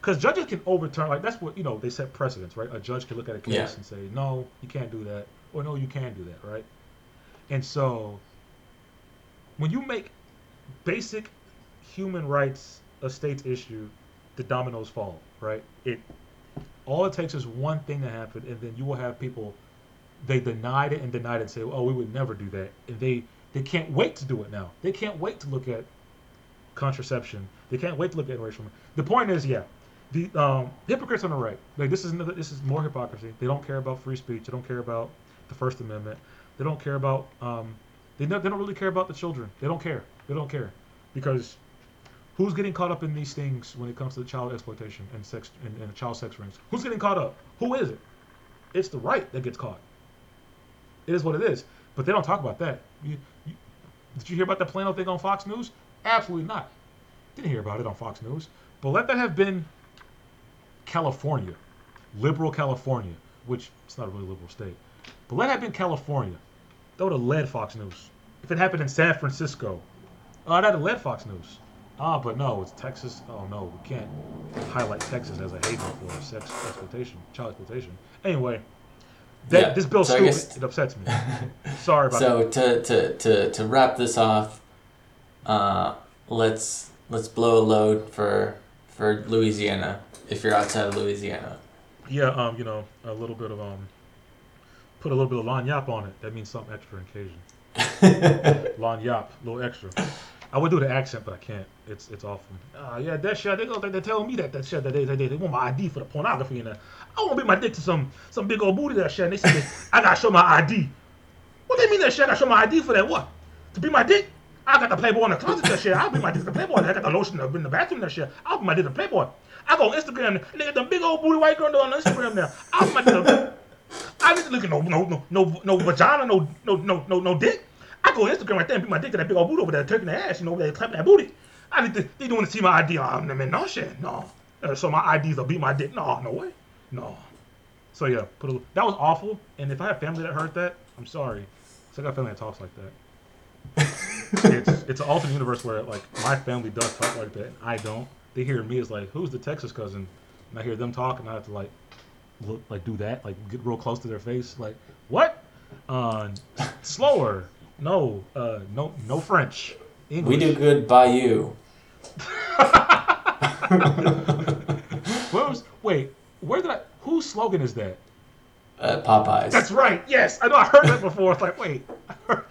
Because judges can overturn, like, that's what, you know, they set precedents, right? A judge can look at a case yeah. and say, no, you can't do that, or no, you can do that, right? And so, when you make basic human rights a state's issue, the dominoes fall, right? It all it takes is one thing to happen, and then you will have people, they denied it and denied it and say, oh, we would never do that. And they, they can't wait to do it now. They can't wait to look at contraception. They can't wait to look at racial. The point is, yeah. The um, hypocrites on the right, like this is another, this is more hypocrisy. They don't care about free speech. They don't care about the First Amendment. They don't care about um, they don't they don't really care about the children. They don't care. They don't care because who's getting caught up in these things when it comes to child exploitation and sex and, and child sex rings? Who's getting caught up? Who is it? It's the right that gets caught. It is what it is. But they don't talk about that. You, you, did you hear about the Plano thing on Fox News? Absolutely not. Didn't hear about it on Fox News. But let that have been. California, liberal California, which it's not a really liberal state, but let it happen in California. That would have led Fox News. If it happened in San Francisco, oh, uh, that would have led Fox News. Ah, but no, it's Texas. Oh no, we can't highlight Texas as a haven for sex exploitation, child exploitation. Anyway, that, yeah. This bill's so stupid. Guess... It upsets me. Sorry about so that. So to, to to to wrap this off, uh, let's let's blow a load for for Louisiana. If you're outside of Louisiana. Yeah, um, you know, a little bit of um, put a little bit of lagniappe on it. That means something extra in Cajun. Lon Yop, a little extra. I would do the accent, but I can't. It's it's awful. Uh, yeah, that shit. They gonna they tell me that that shit that they they they want my I D for the pornography and that. I want to be my dick to some some big old booty that shit. And they say I gotta show my I D. What they mean that shit? I gotta show my I D for that? What? To be my dick? I got the Playboy in the closet that shit. I'll be my dick to Playboy. I got the lotion in the bathroom that shit. I'll be my dick to Playboy. I go on Instagram. Nigga, the big old booty white girl on Instagram now. I'll be my dick. To, I need to look at no no no no no vagina no no no no no dick. I go on Instagram right there and beat my dick to that big old booty over there, turking their ass, you know, over there clapping that booty. I need to, they don't want to see my I D. I mean, no shit, no. So my I Ds will beat my dick. No, no way, no. So yeah, put a, that was awful. And if I have family that heard that, I'm sorry. So I got family that talks like that. it's it's an alternate universe where like my family does talk like that and I don't. They hear me as like, who's the Texas cousin? And I hear them talk and I have to like look like do that, like get real close to their face, like what? Uh, slower. No, uh, no, no French. English. We do good by you. Where was? Wait, where did I? Whose slogan is that? Uh, Popeyes. That's right. Yes, I know. I heard that before. It's like, wait, I heard.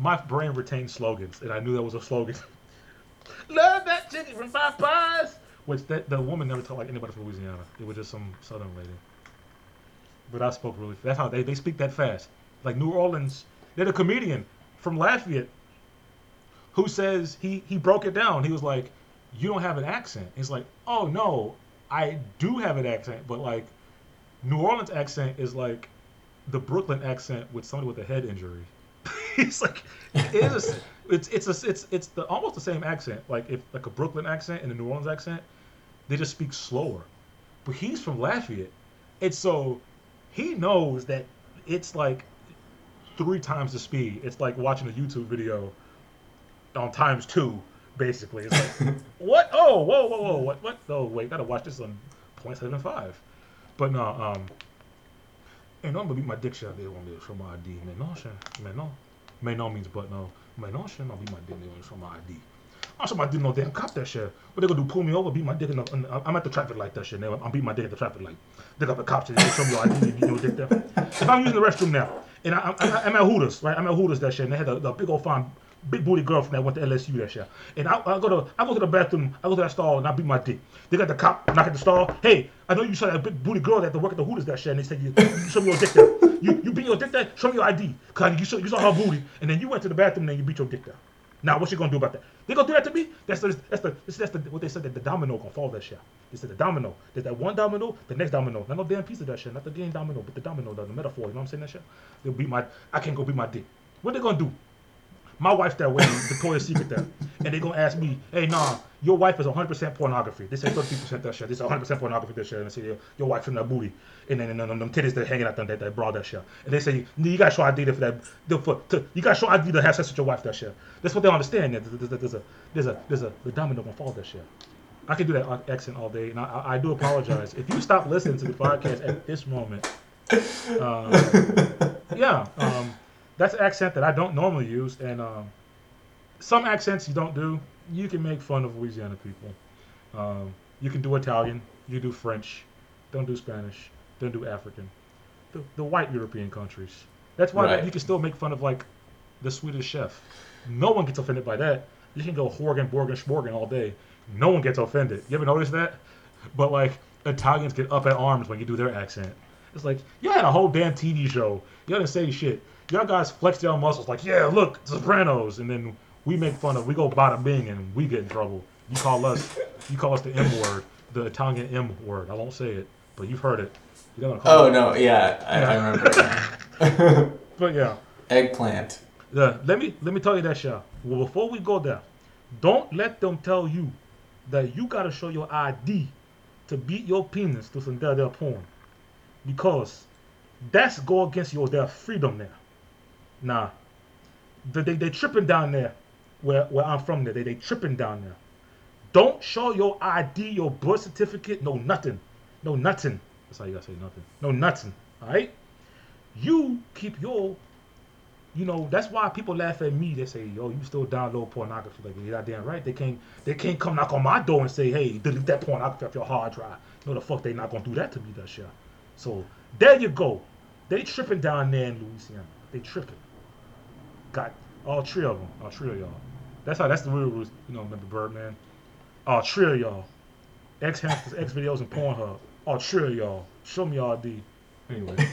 My brain retains slogans, and I knew that was a slogan. Love that chicken from Popeyes. Which that the woman never talked like anybody from Louisiana. It was just some Southern lady. But I spoke really. That's how they they speak that fast. Like New Orleans. There's a comedian from Lafayette who says he, he broke it down. He was like, you don't have an accent. He's like, oh, no, I do have an accent. But, like, New Orleans accent is like the Brooklyn accent with somebody with a head injury. He's like, it is a, it's it's a, it's it's the almost the same accent. Like, if like a Brooklyn accent and a New Orleans accent, they just speak slower. But he's from Lafayette. And so he knows that it's like three times the speed. It's like watching a YouTube video on times two, basically. It's like, what? Oh, whoa, whoa, whoa, what? What? Oh, wait, gotta watch this on point seven five. But no, um, and I'm gonna beat my dick shit. They want me to show my I D. Mais non, mais non, mais non means but no. Mais non, shit, I'll beat my dick. They want to show my I D. I show my dick no damn cop that shit. What they gonna do? Pull me over? Beat my dick? In the, in the, I'm at the traffic light that shit. Now I'm beating my dick at the traffic light. They got the cops. They show me your I D. You know, dick there. If I'm using the restroom now. And I, I, I'm at Hooters, right? I'm at Hooters that shit, and they had a, a big old fine, big booty girl from that went to L S U that shit. And I, I go to, I go to the bathroom, I go to that stall, and I beat my dick. They got the cop knock at the stall. Hey, I know you saw that big booty girl that had to work at the Hooters that shit, and they said, you, you show me your dick there. You, you beat your dick there. Show me your I D, cause you saw, you saw her booty, and then you went to the bathroom and then you beat your dick there. Now what you gonna do about that? They gonna do that to me? That's the, that's the, that's the, that's the what they said that the domino gonna fall that shit. They said the domino. There's that one domino, the next domino. Not no damn piece of that shit. Not the game domino, but the domino, the, the metaphor. You know what I'm saying? That shit. They'll beat my. I can't go beat my dick. What they gonna do? My wife that way, Victoria's Secret that, and they gonna ask me, hey, nah, your wife is one hundred percent pornography. They say thirty percent that shit. They say one hundred percent pornography that shit. And they say your wife from that booty, and then and, and, and them titties that hanging out that that bra that shit. And they say you gotta show I D for that. For, to, you gotta show I D to have sex with your wife that shit. That's what they understand. That there's, there's, there's a there's a there's a the domino gonna fall that shit. I can do that accent all day, and I, I do apologize if you stop listening to the podcast at this moment. Uh, yeah. Um, That's an accent that I don't normally use, and um, some accents you don't do. You can make fun of Louisiana people. Um, you can do Italian. You do French. Don't do Spanish. Don't do African. The, the white European countries. That's why right. You can still make fun of, like, the Swedish chef. No one gets offended by that. You can go Horgen, Borgen, Schmorgen all day. No one gets offended. You ever notice that? But, like, Italians get up at arms when you do their accent. It's like, y'all had a whole damn T V show. Y'all didn't say shit. Y'all guys flex their muscles like, yeah, look, Sopranos, and then we make fun of, we go bada bing, and we get in trouble. You call us, you call us the M word, the Italian M word. I won't say it, but you've heard it. You don't call oh it. No, yeah, I, yeah. I remember. But yeah, eggplant. Yeah, let me let me tell you that shit. Well, before we go there, don't let them tell you that you gotta show your I D to beat your penis to some their porn, because that's go against your their freedom there. Nah, they, they they tripping down there, where where I'm from there. They they tripping down there. Don't show your I D, your birth certificate, no nothing, no nothing. That's how you gotta say nothing, no nothing. All right, you keep your, you know. That's why people laugh at me. They say, yo, you still download pornography? Like, you're not damn right. They can't they can't come knock on my door and say, hey, delete that pornography off your hard drive. No, the fuck, they not gonna do that to me. That shit. So there you go. They tripping down there in Louisiana. They tripping. Got all three of them. All three of y'all. That's how. That's the real rules. You know, remember Birdman? All three of y'all. X Hamsters, X Videos, and Pornhub. All three of y'all. Show me y'all D. Anyway.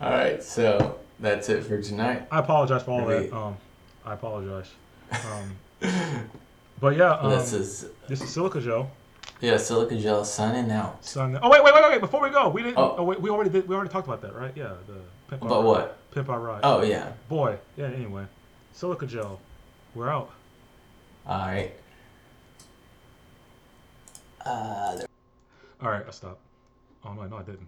All right. So that's it for tonight. I apologize for all Great. that. Um, I apologize. Um, but yeah. Um, this is this is Silica Gel. Yeah, Silica Gel signing out. Signing. Oh wait, wait, wait, wait! Before we go, we didn't. Oh, oh wait, we already did. We already talked about that, right? Yeah. The Pimp about what? Pimp Our Ride. Oh yeah. Boy. Yeah. Anyway, Silica Gel. We're out. All right. Uh. There- All right. I stopped. Oh no, no, I didn't.